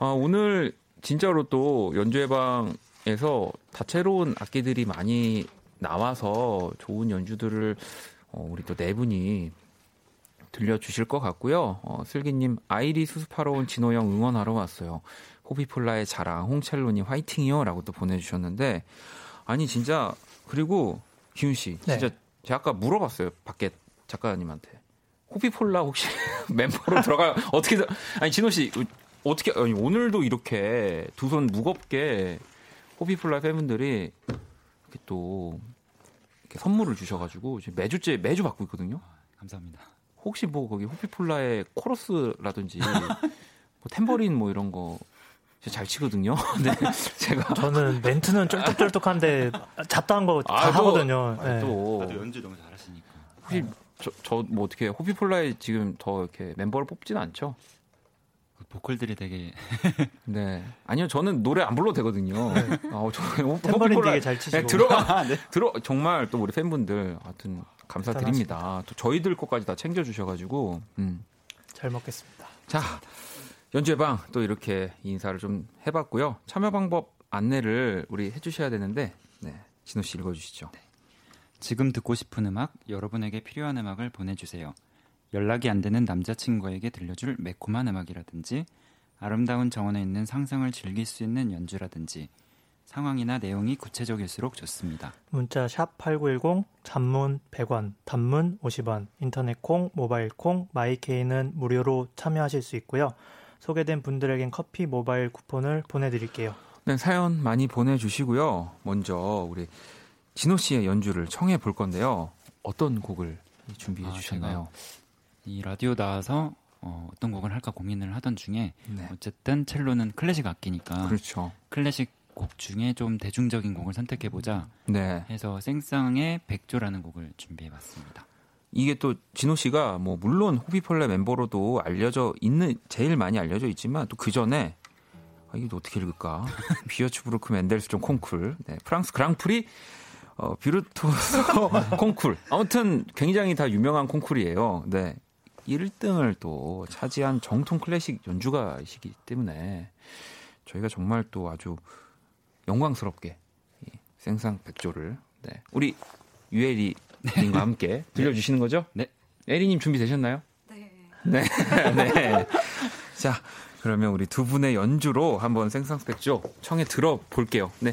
아, 오늘 진짜로 또 연주회방에서 다채로운 악기들이 많이 나와서 좋은 연주들을 어, 우리 또 네 분이 들려주실 것 같고요. 어, 슬기님 아이리 수습하러 온 진호 형 응원하러 왔어요. 호피폴라의 자랑 홍첼로님 화이팅이요 라고 또 보내주셨는데 아니 진짜 그리고 기훈씨 진짜 네. 제가 아까 물어봤어요. 밖에 작가님한테 호피폴라 혹시 멤버로 들어가요? 어떻게 아니 진호씨 어떻게 아니, 오늘도 이렇게 두 손 무겁게 호피폴라 팬분들이 이렇게 또 이렇게 선물을 주셔가지고 지금 매주째 매주 받고 있거든요. 감사합니다. 혹시 뭐 거기 호피폴라의 코러스라든지 뭐 탬버린 뭐 이런 거 잘 치거든요. 네, 제가 저는 멘트는 쫄뚝쫄뚝한데 잡다한 거 다 아, 하거든요. 아, 네. 또 나도 연주 너무 잘하시니까. 혹시 저 저 뭐 어떻게 호피폴라에 지금 더 이렇게 멤버를 뽑지는 않죠? 그 보컬들이 되게 네 아니요 저는 노래 안 불러도 되거든요. 네. 아, 저 탬버린 되게 잘 치시고 네, 들어가 네. 들어 정말 또 우리 팬분들 하여튼. 감사드립니다. 또 저희들 것까지 다 챙겨주셔가지고 음. 잘 먹겠습니다. 자, 연주회방 또 이렇게 인사를 좀 해봤고요. 참여 방법 안내를 우리 해주셔야 되는데 네, 진호 씨 읽어주시죠. 네. 지금 듣고 싶은 음악, 여러분에게 필요한 음악을 보내주세요. 연락이 안 되는 남자친구에게 들려줄 매콤한 음악이라든지 아름다운 정원에 있는 상상을 즐길 수 있는 연주라든지 상황이나 내용이 구체적일수록 좋습니다. 문자 샵 팔구일공, 단문 백 원, 단문 오십 원, 인터넷 콩, 모바일 콩, 마이케이는 무료로 참여하실 수 있고요. 소개된 분들에겐 커피 모바일 쿠폰을 보내드릴게요. 네, 사연 많이 보내주시고요. 먼저 우리 진호 씨의 연주를 청해 볼 건데요. 어떤 곡을 준비해 아, 주셨나요? 이 라디오 나와서 어, 어떤 곡을 할까 고민을 하던 중에 네. 어쨌든 첼로는 클래식 악기니까 그렇죠. 클래식 곡 중에 좀 대중적인 곡을 선택해보자 네. 해서 생상의 백조라는 곡을 준비해봤습니다. 이게 또 진호 씨가 뭐 물론 호피폴라 멤버로도 알려져 있는 제일 많이 알려져 있지만 또 그 전에 아, 이게 어떻게 읽을까? 비어츠부르크 맨델스존 콩쿨 네, 프랑스 그랑프리 어, 비르투스 콩쿨 아무튼 굉장히 다 유명한 콩쿨이에요. 네. 일 등을 또 차지한 정통 클래식 연주가이시기 때문에 저희가 정말 또 아주 영광스럽게 생상 백조를 네. 우리 유예리 님과 함께 들려주시는 거죠? 네. 예리님 준비되셨나요? 네. 네. 네. 자, 그러면 우리 두 분의 연주로 한번 생상 백조 청해 들어볼게요. 네.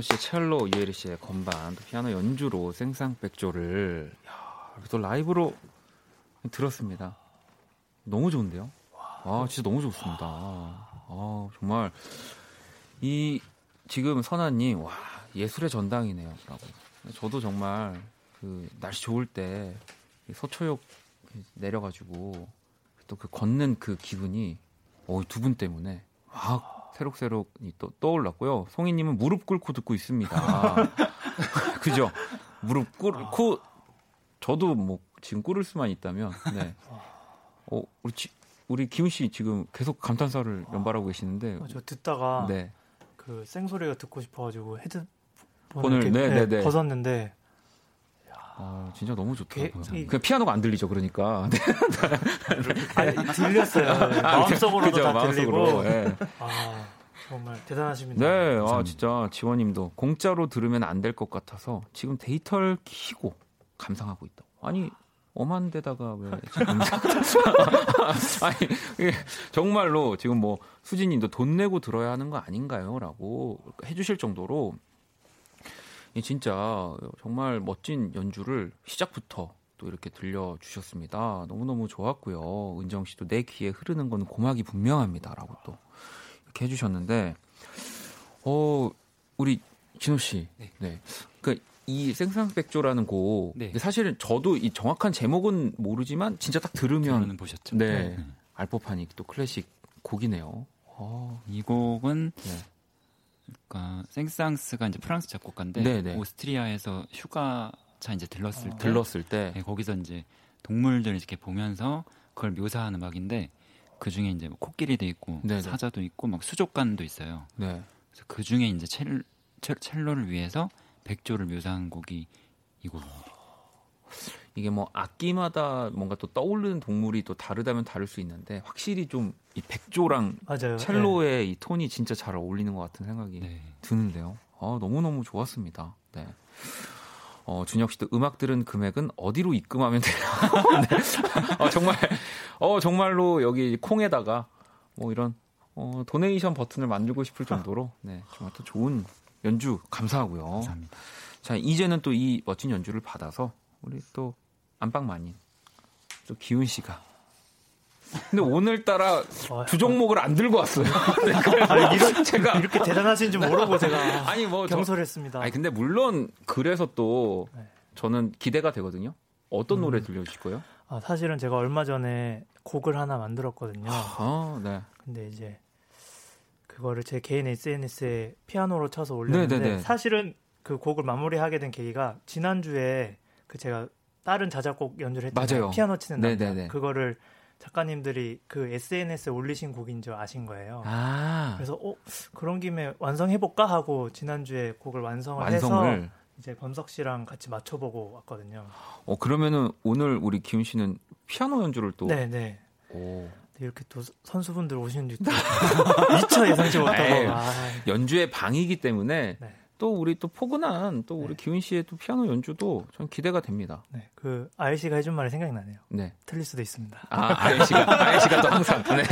박기훈 씨의 첼로, 유예리 씨의 건반, 또 피아노 연주로 생상 백조를 이야, 또 라이브로 들었습니다. 너무 좋은데요? 아, 진짜 너무 좋습니다. 아, 정말 이 지금 선아님, 와, 예술의 전당이네요. 라고. 저도 정말 그 날씨 좋을 때 서초역 내려가지고 또 그 걷는 그 기분이 어, 두 분 때문에 막 새록새록 또 떠올랐고요. 송이님은 무릎 꿇고 듣고 있습니다. 그죠? 무릎 꿇고 저도 뭐 지금 꿇을 수만 있다면. 네. 어, 우리, 우리 기훈 씨 지금 계속 감탄사를 연발하고 계시는데. 저 듣다가 네. 그 생소리가 듣고 싶어가지고 헤드폰을 네, 네, 벗었는데. 아, 진짜 너무 좋더라고요. 게, 그냥 피아노가 안 들리죠, 그러니까. 아니, 들렸어요. 마음속으로도 그죠, 다 마음속으로. 들리고. 네. 아, 정말 대단하십니다. 네, 감사합니다. 아, 진짜 지원님도 공짜로 들으면 안 될 것 같아서 지금 데이터를 키고 감상하고 있다고. 아니, 엄한 데다가 왜 지금 아니, 정말로 지금 뭐 수진님도 돈 내고 들어야 하는 거 아닌가요? 라고 해주실 정도로 진짜 정말 멋진 연주를 시작부터 또 이렇게 들려주셨습니다. 너무너무 좋았고요. 은정 씨도 내 귀에 흐르는 건 고막이 분명합니다. 라고 또 이렇게 해주셨는데, 어, 우리 진호 씨. 네. 네. 그러니까 이 생상백조라는 곡. 네. 사실은 저도 이 정확한 제목은 모르지만 진짜 딱 들으면. 보셨죠? 네. 네. 알법한 이 또 클래식 곡이네요. 오. 이 곡은. 네. 그러니까 생상스가 이제 프랑스 작곡가인데 네네. 오스트리아에서 휴가차 이제 들렀을 아, 때, 들렀을 때 네, 거기서 이제 동물들 이렇게 보면서 그걸 묘사하는 음악인데 그 중에 이제 뭐 코끼리도 있고 네네. 사자도 있고 막 수족관도 있어요. 네. 그래서 그 중에 이제 첼, 첼 첼로를 위해서 백조를 묘사한 곡이 이곡입니다. 이게 뭐 악기마다 뭔가 또 떠오르는 동물이 또 다르다면 다를 수 있는데 확실히 좀 이 백조랑 맞아요. 첼로의 네. 이 톤이 진짜 잘 어울리는 것 같은 생각이 네. 드는데요. 아, 너무너무 좋았습니다. 네. 어, 준혁 씨도 음악 들은 금액은 어디로 입금하면 돼요? 네. 어, 정말 어 정말로 여기 콩에다가 뭐 이런 어, 도네이션 버튼을 만들고 싶을 정도로 네, 정말 또 좋은 연주 감사하고요. 감사합니다. 자, 이제는 또 이 멋진 연주를 받아서 우리 또 안방마님 또 기훈 씨가 근데 오늘따라 두 종목을 안 들고 왔어요. 네, 아니, 이런, 제가 이렇게 대단하신지 모르고 제가 아니 뭐 경솔했습니다. 저, 아니 근데 물론 그래서 또 저는 기대가 되거든요. 어떤 음, 노래 들려주실 거예요? 아, 사실은 제가 얼마 전에 곡을 하나 만들었거든요. 아, 네. 근데 이제 그거를 제 개인 에스엔에스에 피아노로 쳐서 올렸는데 네네네. 사실은 그 곡을 마무리하게 된 계기가 지난주에 그 제가 다른 자작곡 연주를 했잖아요. 피아노 치는 남자. 그거를 작가님들이 그 에스엔에스에 올리신 곡인 줄 아신 거예요. 아. 그래서 어, 그런 김에 완성해볼까 하고 지난주에 곡을 완성을, 완성을 해서 이제 범석 씨랑 같이 맞춰보고 왔거든요. 어, 그러면은 오늘 우리 기훈 씨는 피아노 연주를 또. 네네. 오. 이렇게 또 선수분들 오시는 줄 미처 예상치 못하고. 아. 연주의 방이기 때문에. 네. 또 우리 또 포근한 또 우리 네. 기훈 씨의 또 피아노 연주도 전 기대가 됩니다. 네, 그 아이 씨가 해준 말이 생각이 나네요. 네, 틀릴 수도 있습니다. 아, 아이 씨가 아이 씨가 또 항상 네.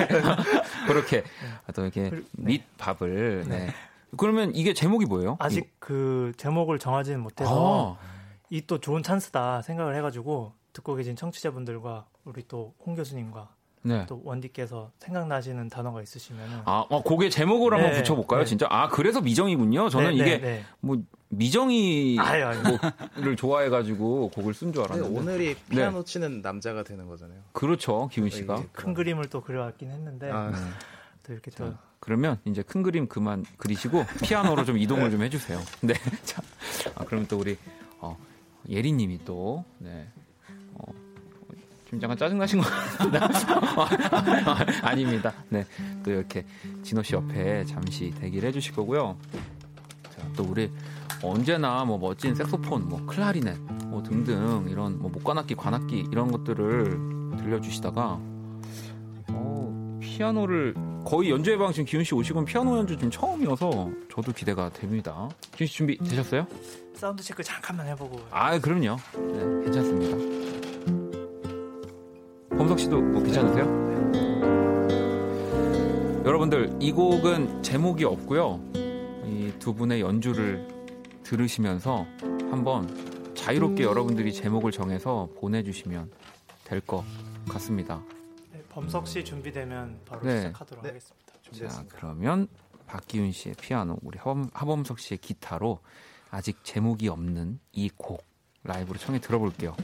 그렇게 네. 또 이렇게 네. 밑밥을. 네. 네. 그러면 이게 제목이 뭐예요? 아직 이거. 그 제목을 정하지는 못해서 아. 이 또 좋은 찬스다 생각을 해가지고 듣고 계신 청취자분들과 우리 또 홍 교수님과. 네. 또 원디께서 생각나시는 단어가 있으시면 아, 어, 곡의 제목을 네. 한번 붙여볼까요? 네. 진짜 아 그래서 미정이군요. 저는 네, 이게 네, 네. 뭐 미정이를 아유, 아유. 뭐, 좋아해가지고 곡을 쓴 줄 알았는데 네, 오늘이 피아노 네. 치는 남자가 되는 거잖아요. 그렇죠, 기훈 씨가 큰 그림을 또 그려왔긴 했는데 아, 네. 또 이렇게 자, 또 그러면 이제 큰 그림 그만 그리시고 피아노로 좀 이동을 네. 좀 해주세요. 네, 자, 아, 그러면 또 우리 어, 예리님이 또 네. 어, 지금 잠깐 짜증나신 것 같습니다. 아닙니다. 네, 또 이렇게 진호 씨 옆에 잠시 대기를 해주실 거고요. 자, 또 우리 언제나 뭐 멋진 색소폰, 뭐 클라리넷, 뭐 등등 이런 뭐 목관악기, 관악기 이런 것들을 들려주시다가 어, 피아노를 거의 연주회 방 지금 기훈 씨 오시고 피아노 연주 지금 처음이어서 저도 기대가 됩니다. 기훈 씨 준비 되셨어요? 사운드 체크 잠깐만 해보고. 아, 그럼요. 네, 괜찮습니다. 범석 씨도 뭐 괜찮으세요? 네. 여러분들 이 곡은 제목이 없고요. 이 두 분의 연주를 들으시면서 한번 자유롭게 음. 여러분들이 제목을 정해서 보내주시면 될 것 같습니다. 네, 범석 씨 준비되면 바로 네. 시작하도록 네. 하겠습니다. 준비했습니다. 자, 그러면 박기훈 씨의 피아노, 우리 하범, 하범석 씨의 기타로 아직 제목이 없는 이 곡 라이브로 청해 들어볼게요.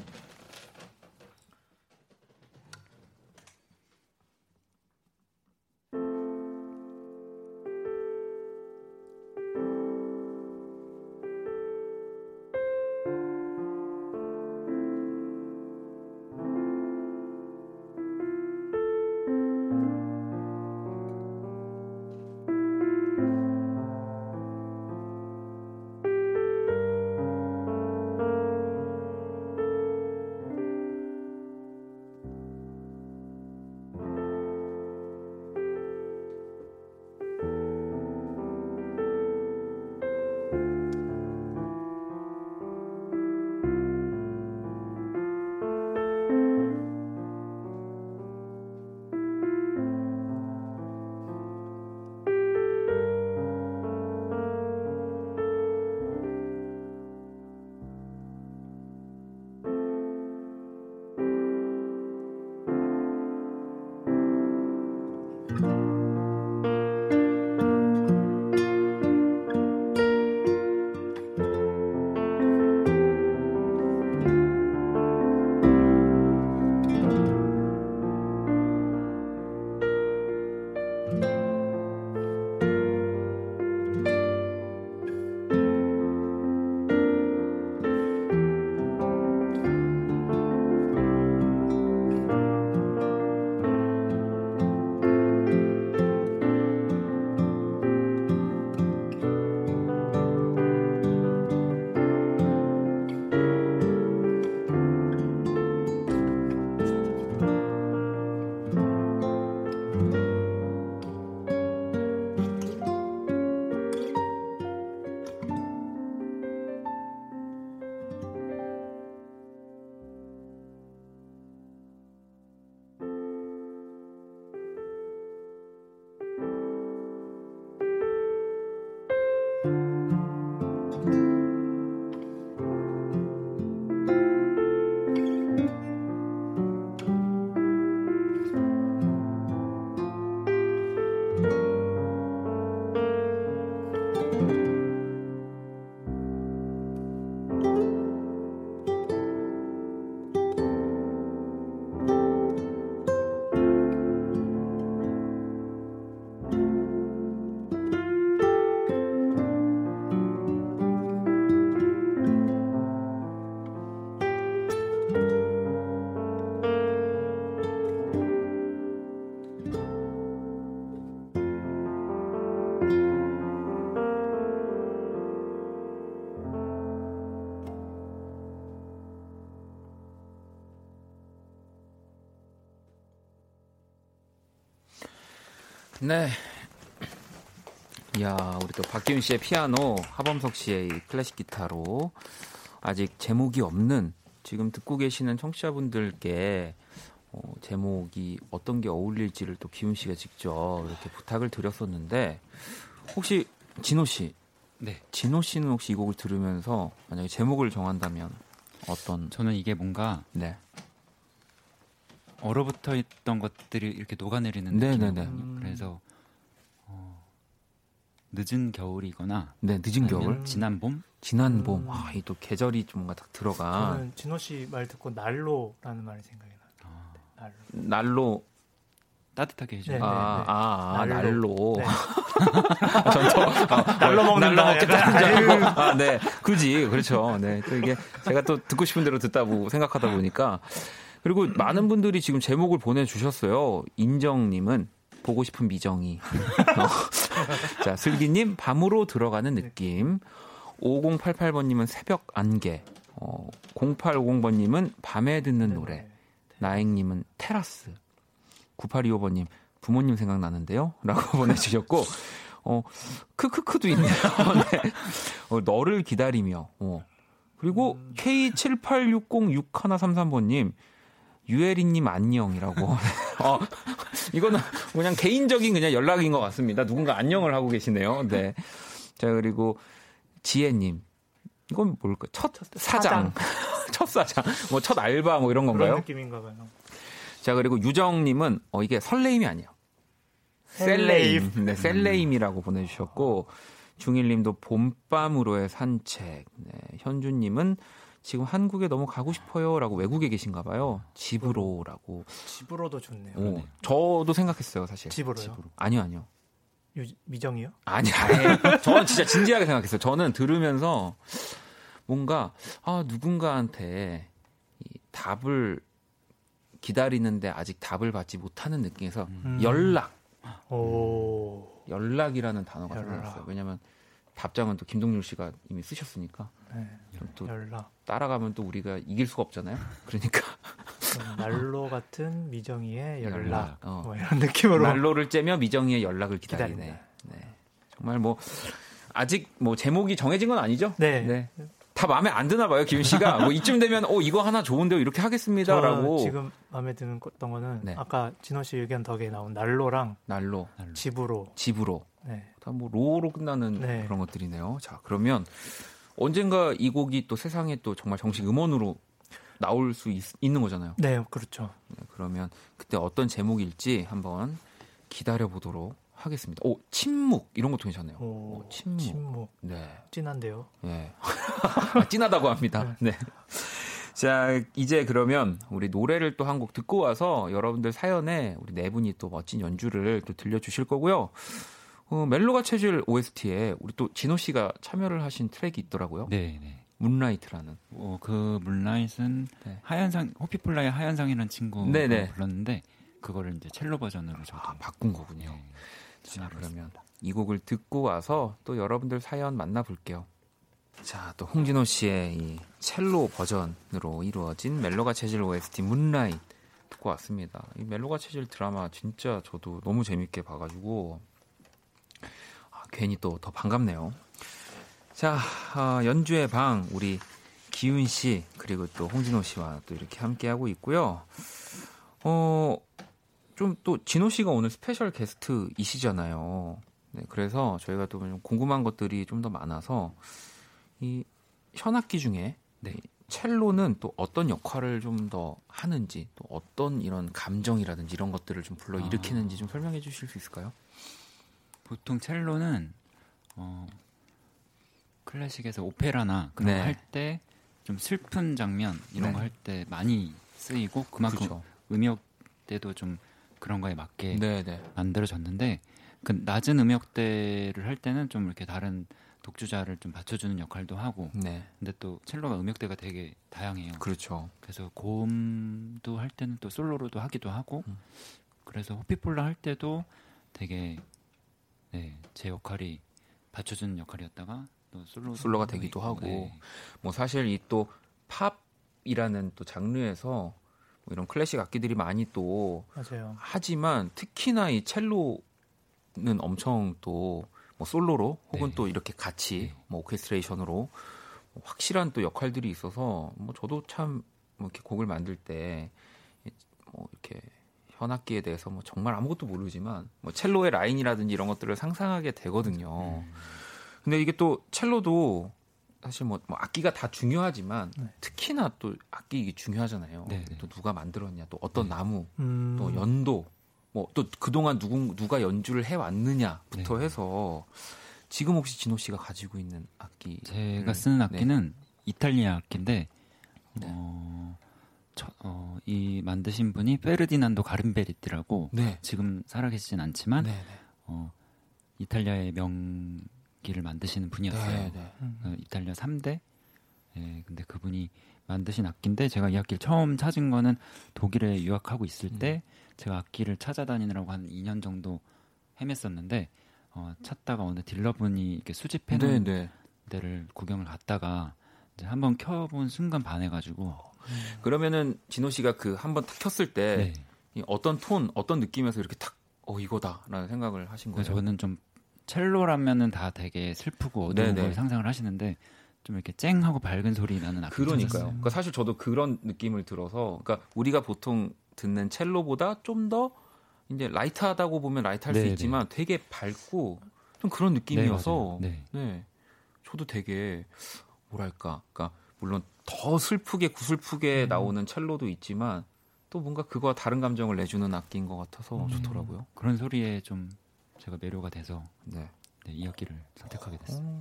네, 야 우리 또 박기훈 씨의 피아노, 하범석 씨의 클래식 기타로 아직 제목이 없는 지금 듣고 계시는 청취자분들께 어, 제목이 어떤 게 어울릴지를 또 기훈 씨가 직접 이렇게 부탁을 드렸었는데 혹시 진호 씨, 네, 진호 씨는 혹시 이 곡을 들으면서 만약에 제목을 정한다면 어떤? 저는 이게 뭔가 네. 얼어붙어 있던 것들이 이렇게 녹아내리는 느낌이거든요. 그래서 어, 늦은 겨울이거나, 네, 늦은 겨울, 지난 봄, 지난 음. 봄. 아, 이 또 계절이 좀 뭔가 딱 들어가. 저는 진호 씨 말 듣고 난로라는 말이 생각이 나요. 아. 네, 난로. 난로 따뜻하게 해주는. 아, 아, 아, 아, 난로. 네. 저, 아, 날로 먹는다. 날로 먹겠다. 아, 네, 그지, 그렇죠. 네, 또 이게 제가 또 듣고 싶은 대로 듣다 보고 생각하다 보니까. 그리고 많은 분들이 지금 제목을 보내주셨어요. 인정님은 보고 싶은 미정이. 자, 슬기님 밤으로 들어가는 느낌. 오공팔팔 번님은 새벽 안개. 어, 공팔오공 번님은 밤에 듣는 노래. 나행님은 테라스. 구팔이오 번님 부모님 생각나는데요? 라고 보내주셨고 어, 크크크도 있네요. 네. 어, 너를 기다리며. 어. 그리고 케이 칠팔육공육일삼삼 번님 유예리님 안녕이라고. 어, 이거는 그냥 개인적인 그냥 연락인 것 같습니다. 누군가 안녕을 하고 계시네요. 네. 자, 그리고 지혜님, 이건 뭘까? 첫 사장, 첫 사장, 뭐 첫 알바 뭐 이런 건가요? 그런 느낌인가봐요. 자, 그리고 유정님은 어 이게 설레임이 아니에요. 셀레임, 셀레임. 네, 셀레임이라고 보내주셨고, 중일님도 봄밤으로의 산책. 네, 현주님은 지금 한국에 너무 가고 싶어요라고, 외국에 계신가봐요. 집으로라고. 집으로도 좋네요. 오, 저도 생각했어요, 사실. 집으로요? 집으로. 아니요, 아니요. 유, 미정이요? 아니, 아니. 저는 진짜 진지하게 생각했어요. 저는 들으면서 뭔가, 아, 누군가한테 이 답을 기다리는데 아직 답을 받지 못하는 느낌에서 음. 연락. 오. 연락이라는 단어가 연락. 생각났어요. 왜냐면 답장은 또 김동률 씨가 이미 쓰셨으니까. 네. 또 연락. 따라가면 또 우리가 이길 수가 없잖아요. 그러니까. 난로 같은 미정이의 연락. 연락. 어. 뭐 이런 느낌으로. 난로를 째며 미정이의 연락을 기다리네. 기다린다. 네. 정말 뭐 아직 뭐 제목이 정해진 건 아니죠? 네. 네. 다 마음에 안 드나 봐요, 기훈 씨가. 뭐 이쯤 되면 어 이거 하나 좋은데요, 이렇게 하겠습니다라고. 지금 마음에 드는 어떤 거는 네. 아까 진호 씨 의견 덕에 나온 난로랑 난로, 난로. 집으로, 집으로. 네. 다 뭐 로로 끝나는 네. 그런 것들이네요. 자, 그러면 언젠가 이 곡이 또 세상에 또 정말 정식 음원으로 나올 수 있, 있는 거잖아요. 네, 그렇죠. 네, 그러면 그때 어떤 제목일지 한번 기다려 보도록 하겠습니다. 오, 침묵 이런 것도 괜찮네요. 오, 오, 침묵. 침묵. 네. 찐한데요. 네. 아, 찐하다고 합니다. 네. 네. 자, 이제 그러면 우리 노래를 또 한 곡 듣고 와서 여러분들 사연에 우리 네 분이 또 멋진 연주를 또 들려주실 거고요. 어, 멜로가 체질 오에스티에 우리 또 진호 씨가 참여를 하신 트랙이 있더라고요. 네, 네. 문라이트라는. 어, 그 문라이트는 네. 하현상, 호피폴라의 하현상이라는 친구가 네, 네. 불렀는데 그거를 이제 첼로 버전으로 저도 아, 바꾼 거군요. 네. 자, 그러면 이 곡을 듣고 와서 또 여러분들 사연 만나볼게요. 자, 또 홍진호 씨의 이 첼로 버전으로 이루어진 멜로가 체질 오에스티 문라이트 듣고 왔습니다. 이 멜로가 체질 드라마 진짜 저도 너무 재밌게 봐가지고 아, 괜히 또 더 반갑네요. 자, 아, 연주의 방 우리 기훈 씨 그리고 또 홍진호 씨와 또 이렇게 함께하고 있고요. 어... 좀 또 진호 씨가 오늘 스페셜 게스트이시잖아요. 네, 그래서 저희가 또 좀 궁금한 것들이 좀 더 많아서 이 현악기 중에 네. 첼로는 또 어떤 역할을 좀 더 하는지, 또 어떤 이런 감정이라든지 이런 것들을 좀 불러 일으키는지 아. 좀 설명해 주실 수 있을까요? 보통 첼로는 어, 클래식에서 오페라나 그런 네. 거 할 때 좀 슬픈 장면 이런 네. 거 할 때 많이 쓰이고 그만큼 그렇죠. 음역 때도 좀 그런 거에 맞게 네네. 만들어졌는데 그 낮은 음역대를 할 때는 좀 이렇게 다른 독주자를 좀 받쳐주는 역할도 하고 네. 근데 또 첼로가 음역대가 되게 다양해요. 그렇죠. 그래서 고음도 할 때는 또 솔로로도 하기도 하고 음. 그래서 호피폴라 할 때도 되게 네, 제 역할이 받쳐주는 역할이었다가 또 솔로 솔로가 되기도 있고. 하고 네. 뭐 사실 이 또 팝이라는 또 장르에서 이런 클래식 악기들이 많이 또 맞아요. 하지만 특히나 이 첼로는 엄청 또 뭐 솔로로 혹은 네. 또 이렇게 같이 네. 뭐 오케스트레이션으로 확실한 또 역할들이 있어서 뭐 저도 참 뭐 이렇게 곡을 만들 때 뭐 이렇게 현악기에 대해서 뭐 정말 아무것도 모르지만 뭐 첼로의 라인이라든지 이런 것들을 상상하게 되거든요. 음. 근데 이게 또 첼로도 사실 뭐, 뭐 악기가 다 중요하지만 네. 특히나 또 악기 중요하잖아요. 네, 네. 또 누가 만들었냐, 또 어떤 네. 나무, 음. 또 연도, 뭐 또 그동안 누군 누가 연주를 해왔느냐부터 네. 해서 지금 혹시 진호 씨가 가지고 있는 악기 제가 쓰는 악기는 네. 이탈리아 악기인데 네. 어, 저, 어, 이 만드신 분이 페르디난도 가름베리티라고 네. 지금 살아계시진 않지만 네, 네. 어, 이탈리아의 명 기를 만드시는 분이었어요. 어, 이탈리아 삼 대. 예, 근데 그분이 만드신 악기인데 제가 이 악기를 처음 찾은 거는 독일에 유학하고 있을 음. 때 제가 악기를 찾아다니느라고 한 이 년 정도 헤맸었는데 어, 찾다가 어느 딜러분이 이렇게 수집해놓은 네네. 데를 구경을 갔다가 이제 한번 켜본 순간 반해가지고 음. 그러면은 진호 씨가 그 한번 탁 켰을 때 네. 어떤 톤, 어떤 느낌에서 이렇게 탁 어 이거다라는 생각을 하신 거예요? 저는 좀 첼로라면은 다 되게 슬프고 어두운 걸 상상을 하시는데 좀 이렇게 쨍하고 밝은 소리 나는 악기 그러니까요. 그러니까 사실 저도 그런 느낌을 들어서 그러니까 우리가 보통 듣는 첼로보다 좀 더 이제 라이트하다고 보면 라이트할 네네. 수 있지만 되게 밝고 좀 그런 느낌이어서 네, 네. 저도 되게 뭐랄까, 그러니까 물론 더 슬프게 구슬프게 음. 나오는 첼로도 있지만 또 뭔가 그거와 다른 감정을 내주는 악기인 것 같아서 음. 좋더라고요. 그런 소리에 좀 제가 매료가 돼서 네. 네, 이 악기를 선택하게 됐어요. 어...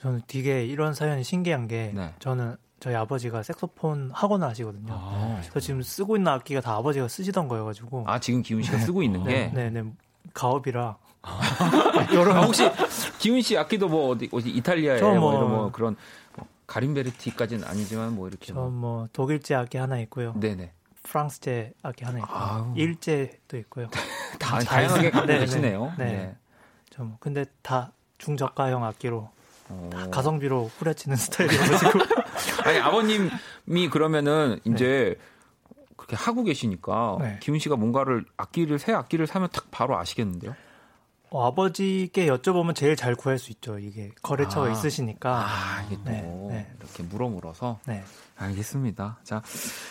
저는 되게 이런 사연이 신기한 게 네. 저는 저희 아버지가 색소폰 학원을 하시거든요. 아, 그래서 지금 쓰고 있는 악기가 다 아버지가 쓰시던 거여가지고. 아 지금 기훈 씨가 네. 쓰고 있는 네. 게? 네네 네. 가업이라. 아, 여러... 아, 혹시 기훈 씨 악기도 뭐 어디, 어디 이탈리아에 뭐, 뭐, 이런 뭐 그런 뭐 가림베르티까지는 아니지만 뭐 이렇게. 저 뭐 독일제 악기 하나 있고요. 네네. 프랑스제 악기 하나 있고요. 아우. 일제도 있고요. 다 다양하게 갖고 계시네요. 네. 네. 네. 저 뭐 근데 다 중저가형 악기로. 다 가성비로 후려치는 스타일이어가지고. 아니 아버님이 그러면은 이제 네. 그렇게 하고 계시니까 네. 기훈 씨가 뭔가를 악기를 새 악기를 사면 딱 바로 아시겠는데요? 어, 아버지께 여쭤보면 제일 잘 구할 수 있죠. 이게 거래처가 아. 있으시니까. 아 이게 또 네, 네. 이렇게 물어물어서. 네. 알겠습니다. 자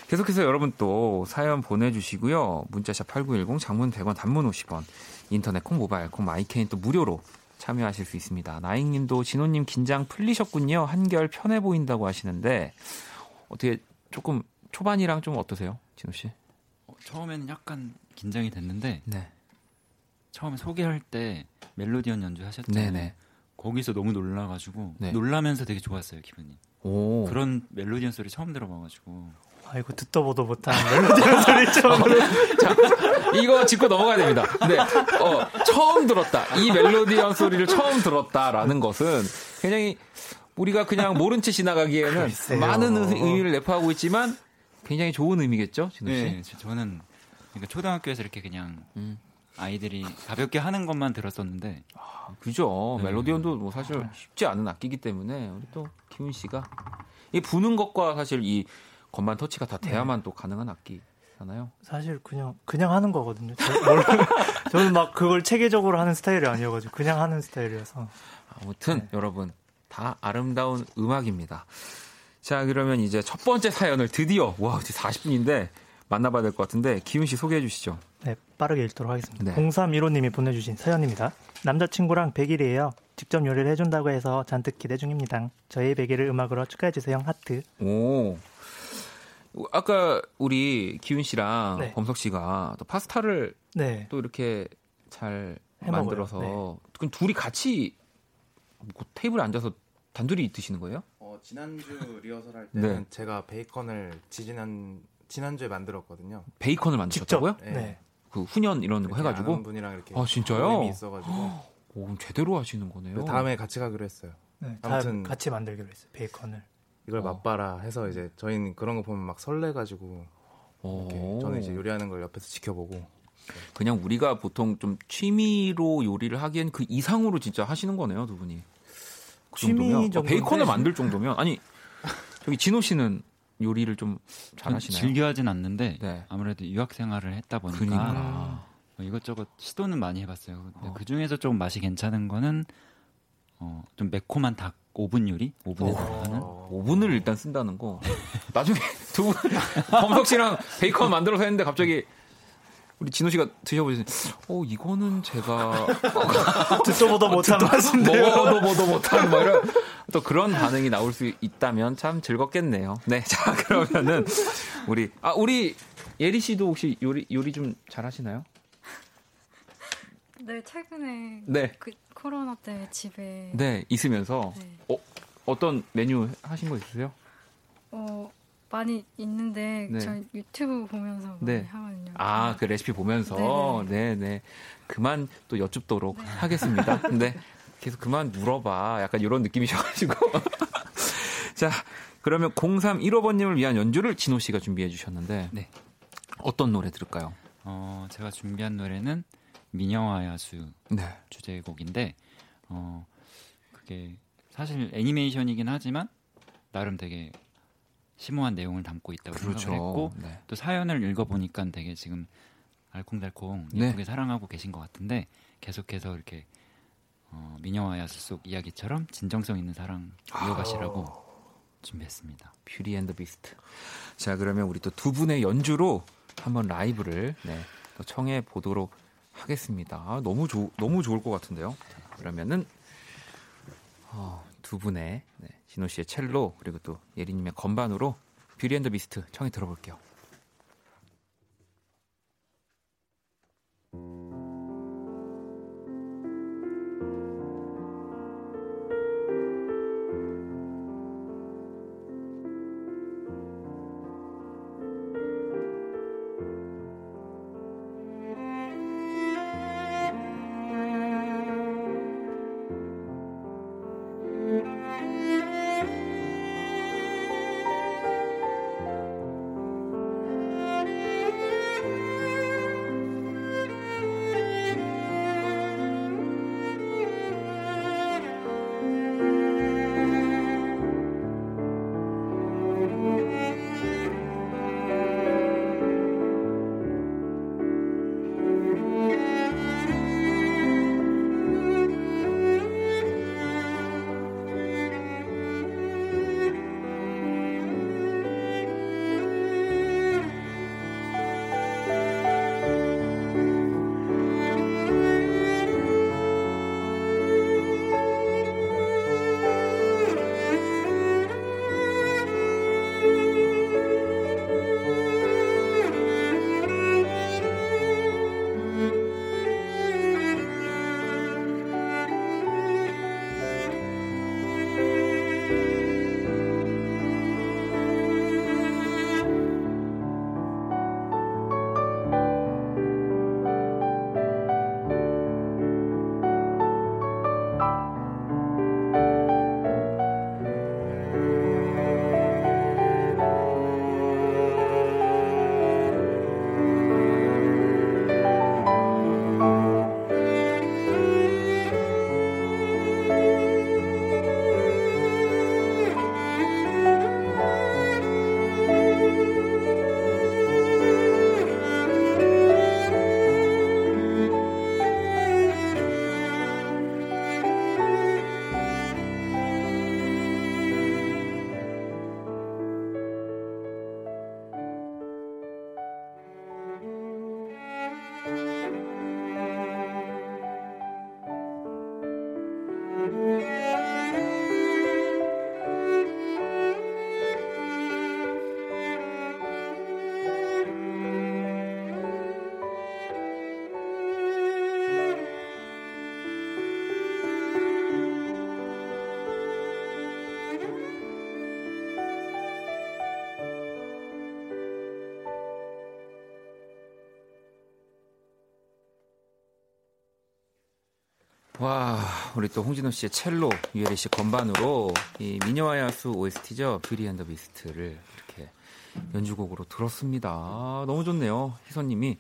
계속해서 여러분 또 사연 보내주시고요. 문자샵 팔구일공, 장문 백 원, 단문 오십 원, 인터넷 콩, 모바일 콩, 마이케인 또 무료로. 참여하실 수 있습니다. 나잉님도 진호님 긴장 풀리셨군요. 한결 편해 보인다고 하시는데 어떻게 조금 초반이랑 좀 어떠세요, 진호 씨? 어, 처음에는 약간 긴장이 됐는데 네. 처음에 소개할 때 멜로디언 연주하셨잖아요. 네네. 거기서 너무 놀라가지고 네. 놀라면서 되게 좋았어요 기분이. 오. 그런 멜로디언 소리 처음 들어봐가지고. 아이고 듣도 보도 못한 멜로디언 소리 처음으로. 자, 이거 짚고 넘어가야 됩니다. 네, 어, 처음 들었다. 이 멜로디언 소리를 처음 들었다라는 것은 굉장히 우리가 그냥 모른 채 지나가기에는 글쎄요. 많은 의미를 내포하고 있지만 굉장히 좋은 의미겠죠, 진우 씨? 네, 저는 그러니까 초등학교에서 이렇게 그냥 음. 아이들이 가볍게 하는 것만 들었었는데 아, 그죠. 네. 멜로디언도 뭐 사실 쉽지 않은 악기이기 때문에 우리 또 기훈 씨가 이 부는 것과 사실 이 건반 터치가 다 돼야만 네. 또 가능한 악기잖아요. 사실 그냥 그냥 하는 거거든요. 저는 막 그걸 체계적으로 하는 스타일이 아니어가지고 그냥 하는 스타일이어서. 아무튼 네. 여러분 다 아름다운 음악입니다. 자 그러면 이제 첫 번째 사연을 드디어 와 이제 사십 분인데 만나봐야 될 것 같은데 기훈 씨 소개해 주시죠. 네 빠르게 읽도록 하겠습니다. 네. 공삼일호님이 보내주신 사연입니다. 남자친구랑 백 일이에요. 직접 요리를 해준다고 해서 잔뜩 기대 중입니다. 저의 백 일을 음악으로 축하해 주세요. 하트. 오. 아까 우리 기훈 씨랑 네. 범석 씨가 또 파스타를 네. 또 이렇게 잘 해먹어요. 만들어서 네. 그럼 둘이 같이 테이블에 앉아서 단둘이 드시는 거예요? 어, 지난주 리허설 할 때는 네. 제가 베이컨을 지지난, 지난주에 만들었거든요. 베이컨을 만드셨다고요? 직접? 네. 네. 그 훈연 이런 거 해가지고 아는 분이랑 이렇게 아, 진짜요? 모임이 있어가지고 오, 그럼 제대로 하시는 거네요. 다음에 같이 가기로 했어요. 네, 아무튼 같이 만들기로 했어요. 베이컨을. 이걸 어. 맛봐라 해서 이제 저희는 그런 거 보면 막 설레가지고 이렇게 저는 이제 요리하는 걸 옆에서 지켜보고 그냥 우리가 보통 좀 취미로 요리를 하기엔 그 이상으로 진짜 하시는 거네요 두 분이 그 취미 정도면 어, 베이컨을 만들 정도면 아니 저기 진호 씨는 요리를 좀 잘하시나요? 즐겨하진 않는데 네. 아무래도 유학생활을 했다 보니까 그러니까. 뭐 이것저것 시도는 많이 해봤어요. 근데 어. 그 중에서 조금 맛이 괜찮은 거는 어, 좀 매콤한 닭 오븐 요리? 오븐에 들어가는? 오븐을 일단 쓴다는 거. 나중에 두 분, 범석 씨랑 베이컨 만들어서 했는데 갑자기 우리 진호 씨가 드셔보시는, 어, 이거는 제가. 듣도 보도 못한 맛인데요. 먹어도 보도 못한 뭐 이런. 또 그런 반응이 나올 수 있다면 참 즐겁겠네요. 네. 자, 그러면은 우리, 아, 우리 예리 씨도 혹시 요리, 요리 좀 잘 하시나요? 네, 최근에. 네. 그... 코로나 때문에 집에 네 있으면서 네. 어, 어떤 메뉴 하신 거 있으세요? 어 많이 있는데 네. 저 유튜브 보면서 많이 네. 하거든요. 아 그 레시피 보면서 네네 네, 네. 그만 또 여쭙도록 네. 하겠습니다. 근데 계속 그만 물어봐 약간 이런 느낌이셔가지고 자 그러면 공삼일오번님을 위한 연주를 진호 씨가 준비해 주셨는데 네. 어떤 노래 들을까요? 어 제가 준비한 노래는 미녀와 야수 네. 주제곡인데 어 그게 사실 애니메이션이긴 하지만 나름 되게 심오한 내용을 담고 있다고 그렇죠. 생각을 했고 네. 또 사연을 읽어보니까 되게 지금 알콩달콩 예쁘게 네. 사랑하고 계신 것 같은데 계속해서 이렇게 어, 미녀와 야수 속 이야기처럼 진정성 있는 사랑 이어가시라고 아. 준비했습니다. 뷰티 앤드 비스트. 자 그러면 우리 또 두 분의 연주로 한번 라이브를 네, 또 청해 보도록 하겠습니다. 아, 너무 좋 너무 좋을 것 같은데요. 그러면은 어, 두 두 분의 네, 진호 씨의 첼로 그리고 또 예리님의 건반으로 뷰티 앤 더 미스트 청해 들어볼게요. 와, 우리 또 홍진호 씨의 첼로, 유예리 씨 건반으로 이 미녀와 야수 오에스티죠. 뷰티 앤 더 비스트를 이렇게 연주곡으로 들었습니다. 아, 너무 좋네요. 희선님이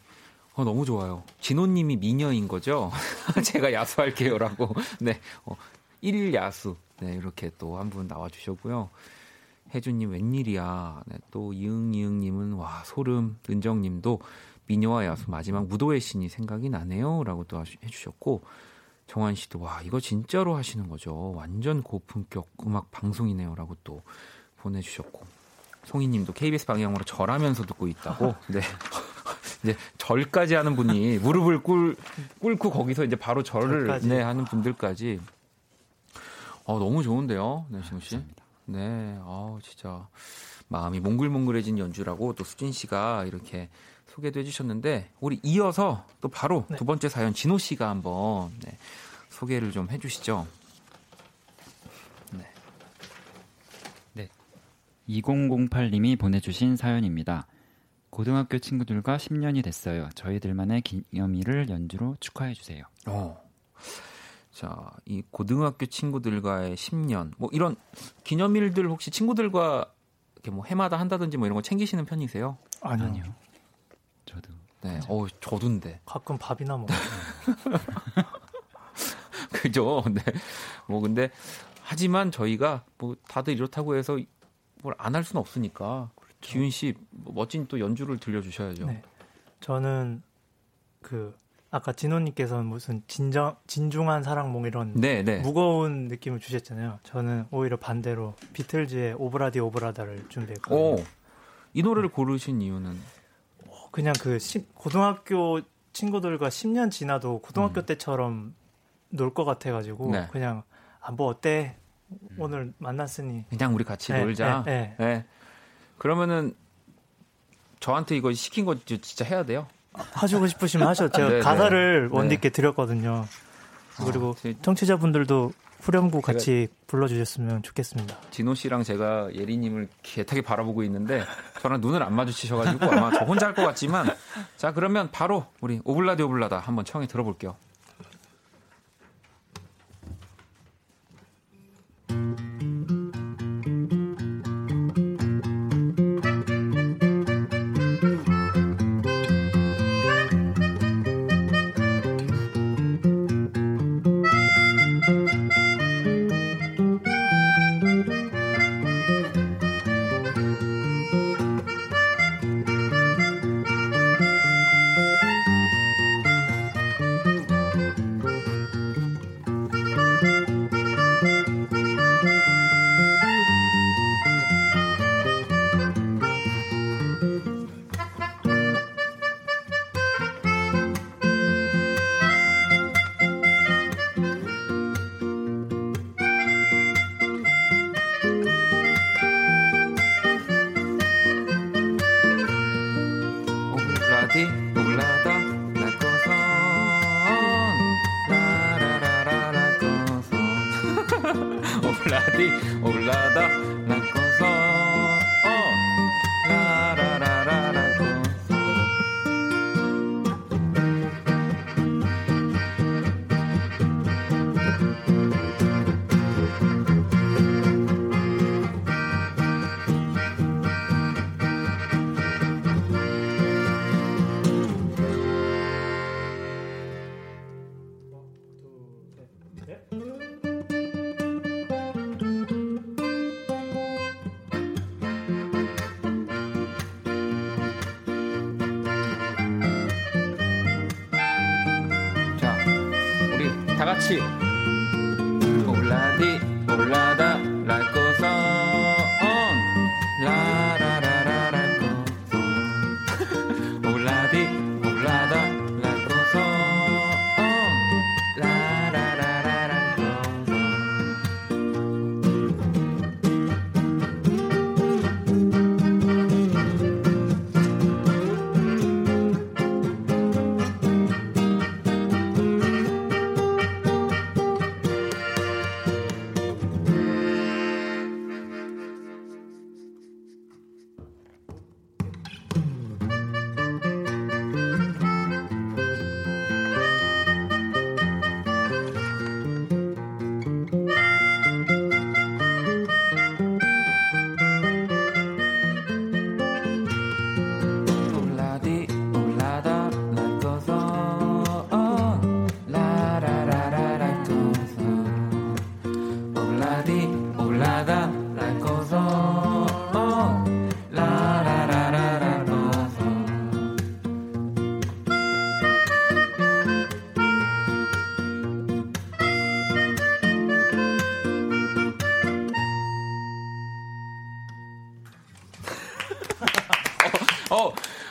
어, 너무 좋아요. 진호님이 미녀인 거죠? 제가 야수할게요라고. 네, 어, 일 야수. 네, 이렇게 또 한 분 나와주셨고요. 혜준님 웬일이야. 네, 또 이응이응님은 와 소름. 은정님도 미녀와 야수 마지막 무도의 신이 생각이 나네요라고 또 해주셨고. 정환 씨도 와 이거 진짜로 하시는 거죠. 완전 고품격 음악 방송이네요 라고 또 보내주셨고 송이님도 케이비에스 방향으로 절하면서 듣고 있다고 네. 이제 절까지 하는 분이 무릎을 꿇, 꿇고 거기서 이제 바로 절을 네, 하는 분들까지 어, 너무 좋은데요. 네, 신우 씨. 네, 어, 진짜 마음이 몽글몽글해진 연주라고 또 수진 씨가 이렇게 소개도 해주셨는데 우리 이어서 또 바로 네. 두 번째 사연 진호 씨가 한번 네, 소개를 좀 해주시죠. 네. 네, 이공공팔 님이 보내주신 사연입니다. 고등학교 친구들과 십 년이 됐어요. 저희들만의 기념일을 연주로 축하해주세요. 어. 자, 이 고등학교 친구들과의 십 년 뭐 이런 기념일들 혹시 친구들과 이렇게 뭐 해마다 한다든지 뭐 이런 거 챙기시는 편이세요? 아니요. 아니요. 저도. 네. 어, 저도인데. 가끔 밥이나 먹어요. 그죠? 네. 뭐 근데 하지만 저희가 뭐 다들 이렇다고 해서 뭘 안 할 수는 없으니까. 그렇죠. 기훈 씨 멋진 또 연주를 들려 주셔야죠. 네. 저는 그 아까 진호님께서는 무슨 진정, 진중한 사랑 뭐 이런 네, 네. 무거운 느낌을 주셨잖아요. 저는 오히려 반대로 비틀즈의 오브라디 오브라다를 준비했거든요. 이 노래를 네. 고르신 이유는? 그냥 그 시, 고등학교 친구들과 십 년 지나도 고등학교 음. 때처럼 놀 것 같아가지고 네. 그냥 아, 뭐 어때? 오늘 만났으니 그냥 우리 같이 네, 놀자. 네, 네. 네. 그러면은 저한테 이거 시킨 거 진짜 해야 돼요? 하시고 싶으시면 하셔. 제가 네, 가사를 네. 원디께 드렸거든요. 그리고 어, 제... 청취자분들도 후렴구 같이 제가... 불러주셨으면 좋겠습니다. 진호 씨랑 제가 예리님을 애타게 바라보고 있는데 저랑 눈을 안 마주치셔가지고 아마 저 혼자 할 것 같지만, 자 그러면 바로 우리 오블라디 오블라다 한번 청해 들어볼게요.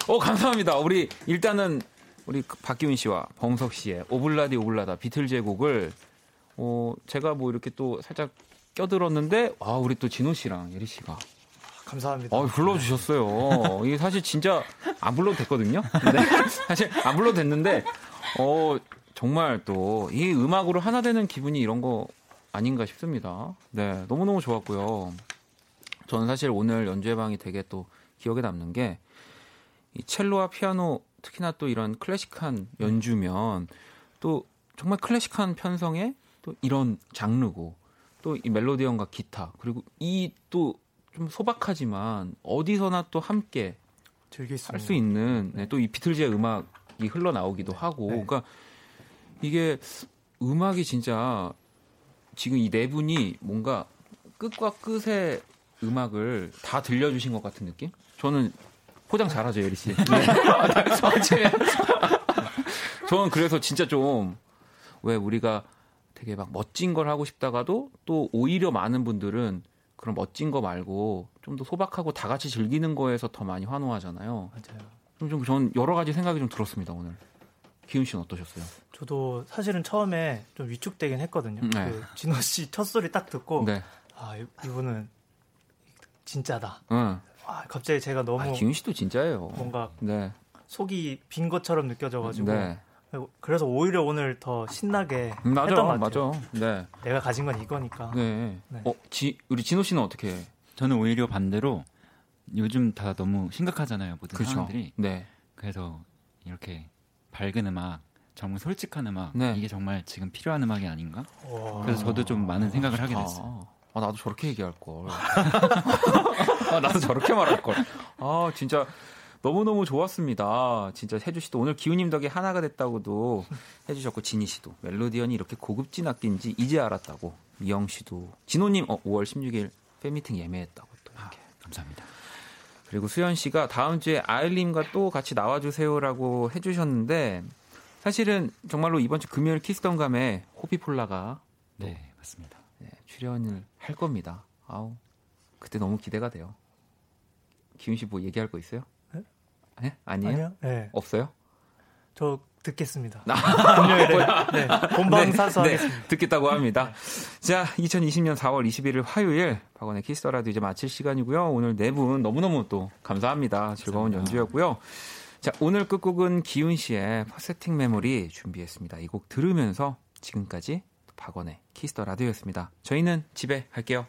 오, 감사합니다. 우리 일단은 우리 박기훈 씨와 범석 씨의 오블라디 오블라다 비틀즈의 곡을 어, 제가 뭐 이렇게 또 살짝 껴들었는데 아 우리 또 진호 씨랑 예리 씨가 감사합니다. 어, 불러주셨어요. 이게 사실 진짜 안 불러도 됐거든요. 근데 사실 안 불러도 됐는데 어, 정말 또 이 음악으로 하나 되는 기분이 이런 거 아닌가 싶습니다. 네, 너무 너무 좋았고요. 저는 사실 오늘 연주회 방이 되게 또 기억에 남는 게 이 첼로와 피아노 특히나 또 이런 클래식한 연주면 또 정말 클래식한 편성에 또 이런 장르고 또 이 멜로디언과 기타 그리고 이 또 좀 소박하지만 어디서나 또 함께 즐길 수, 할 수 있는 네, 또 이 비틀즈의 음악이 흘러나오기도 하고 네. 그러니까 이게 음악이 진짜 지금 이 네 분이 뭔가 끝과 끝의 음악을 다 들려주신 것 같은 느낌? 저는 포장 잘하죠, 예리 씨. 저는 그래서 진짜 좀 왜 우리가 되게 막 멋진 걸 하고 싶다가도 또 오히려 많은 분들은 그런 멋진 거 말고 좀 더 소박하고 다 같이 즐기는 거에서 더 많이 환호하잖아요. 맞아요. 좀 전 여러 가지 생각이 좀 들었습니다 오늘. 기훈 씨는 어떠셨어요? 저도 사실은 처음에 좀 위축되긴 했거든요. 네. 그 진호 씨 첫 소리 딱 듣고 네. 아 이분은 진짜다. 응. 아 갑자기 제가 너무 아, 기훈 씨도 진짜예요. 뭔가 네. 속이 빈 것처럼 느껴져가지고 네. 그래서 오히려 오늘 더 신나게 맞아, 했던 것 같아요. 맞아. 네. 내가 가진 건 이거니까. 네. 네. 어, 지, 우리 진호 씨는 어떻게 해? 저는 오히려 반대로 요즘 다 너무 심각하잖아요. 모든 그렇죠. 사람들이. 네. 그래서 이렇게 밝은 음악, 정말 솔직한 음악 네. 이게 정말 지금 필요한 음악이 아닌가? 그래서 저도 좀 많은 생각을 하게 됐어요. 아, 나도 저렇게 얘기할 걸. 아, 나도 저렇게 말할 걸. 아, 진짜 너무너무 좋았습니다. 진짜 혜주 씨도 오늘 기훈님 덕에 하나가 됐다고도 해주셨고 진희 씨도 멜로디언이 이렇게 고급진 악기인지 이제 알았다고 미영 씨도 진호님 어, 오월 십육일 팬미팅 예매했다고 또 이렇게 아, 감사합니다. 그리고 수현 씨가 다음 주에 아일님과 또 같이 나와주세요라고 해주셨는데 사실은 정말로 이번 주 금요일 키스덤감에 호피폴라가 네 맞습니다. 네, 출연을 할 겁니다. 아우 그때 너무 기대가 돼요. 기훈 씨 뭐 얘기할 거 있어요? 네? 아니에요? 아니요? 네. 없어요? 저 듣겠습니다. 금요일에 네, 본방 사수 네, 하겠습니다. 듣겠다고 합니다. 자, 이천이십년 사월 이십일일 화요일 박원의 키스더라도 이제 마칠 시간이고요. 오늘 네 분 너무너무 또 감사합니다. 감사합니다. 즐거운 연주였고요. 자, 오늘 끝곡은 기훈 씨의 퍼세팅 메모리 준비했습니다. 이 곡 들으면서 지금까지 박원의 키스더라도였습니다. 저희는 집에 갈게요.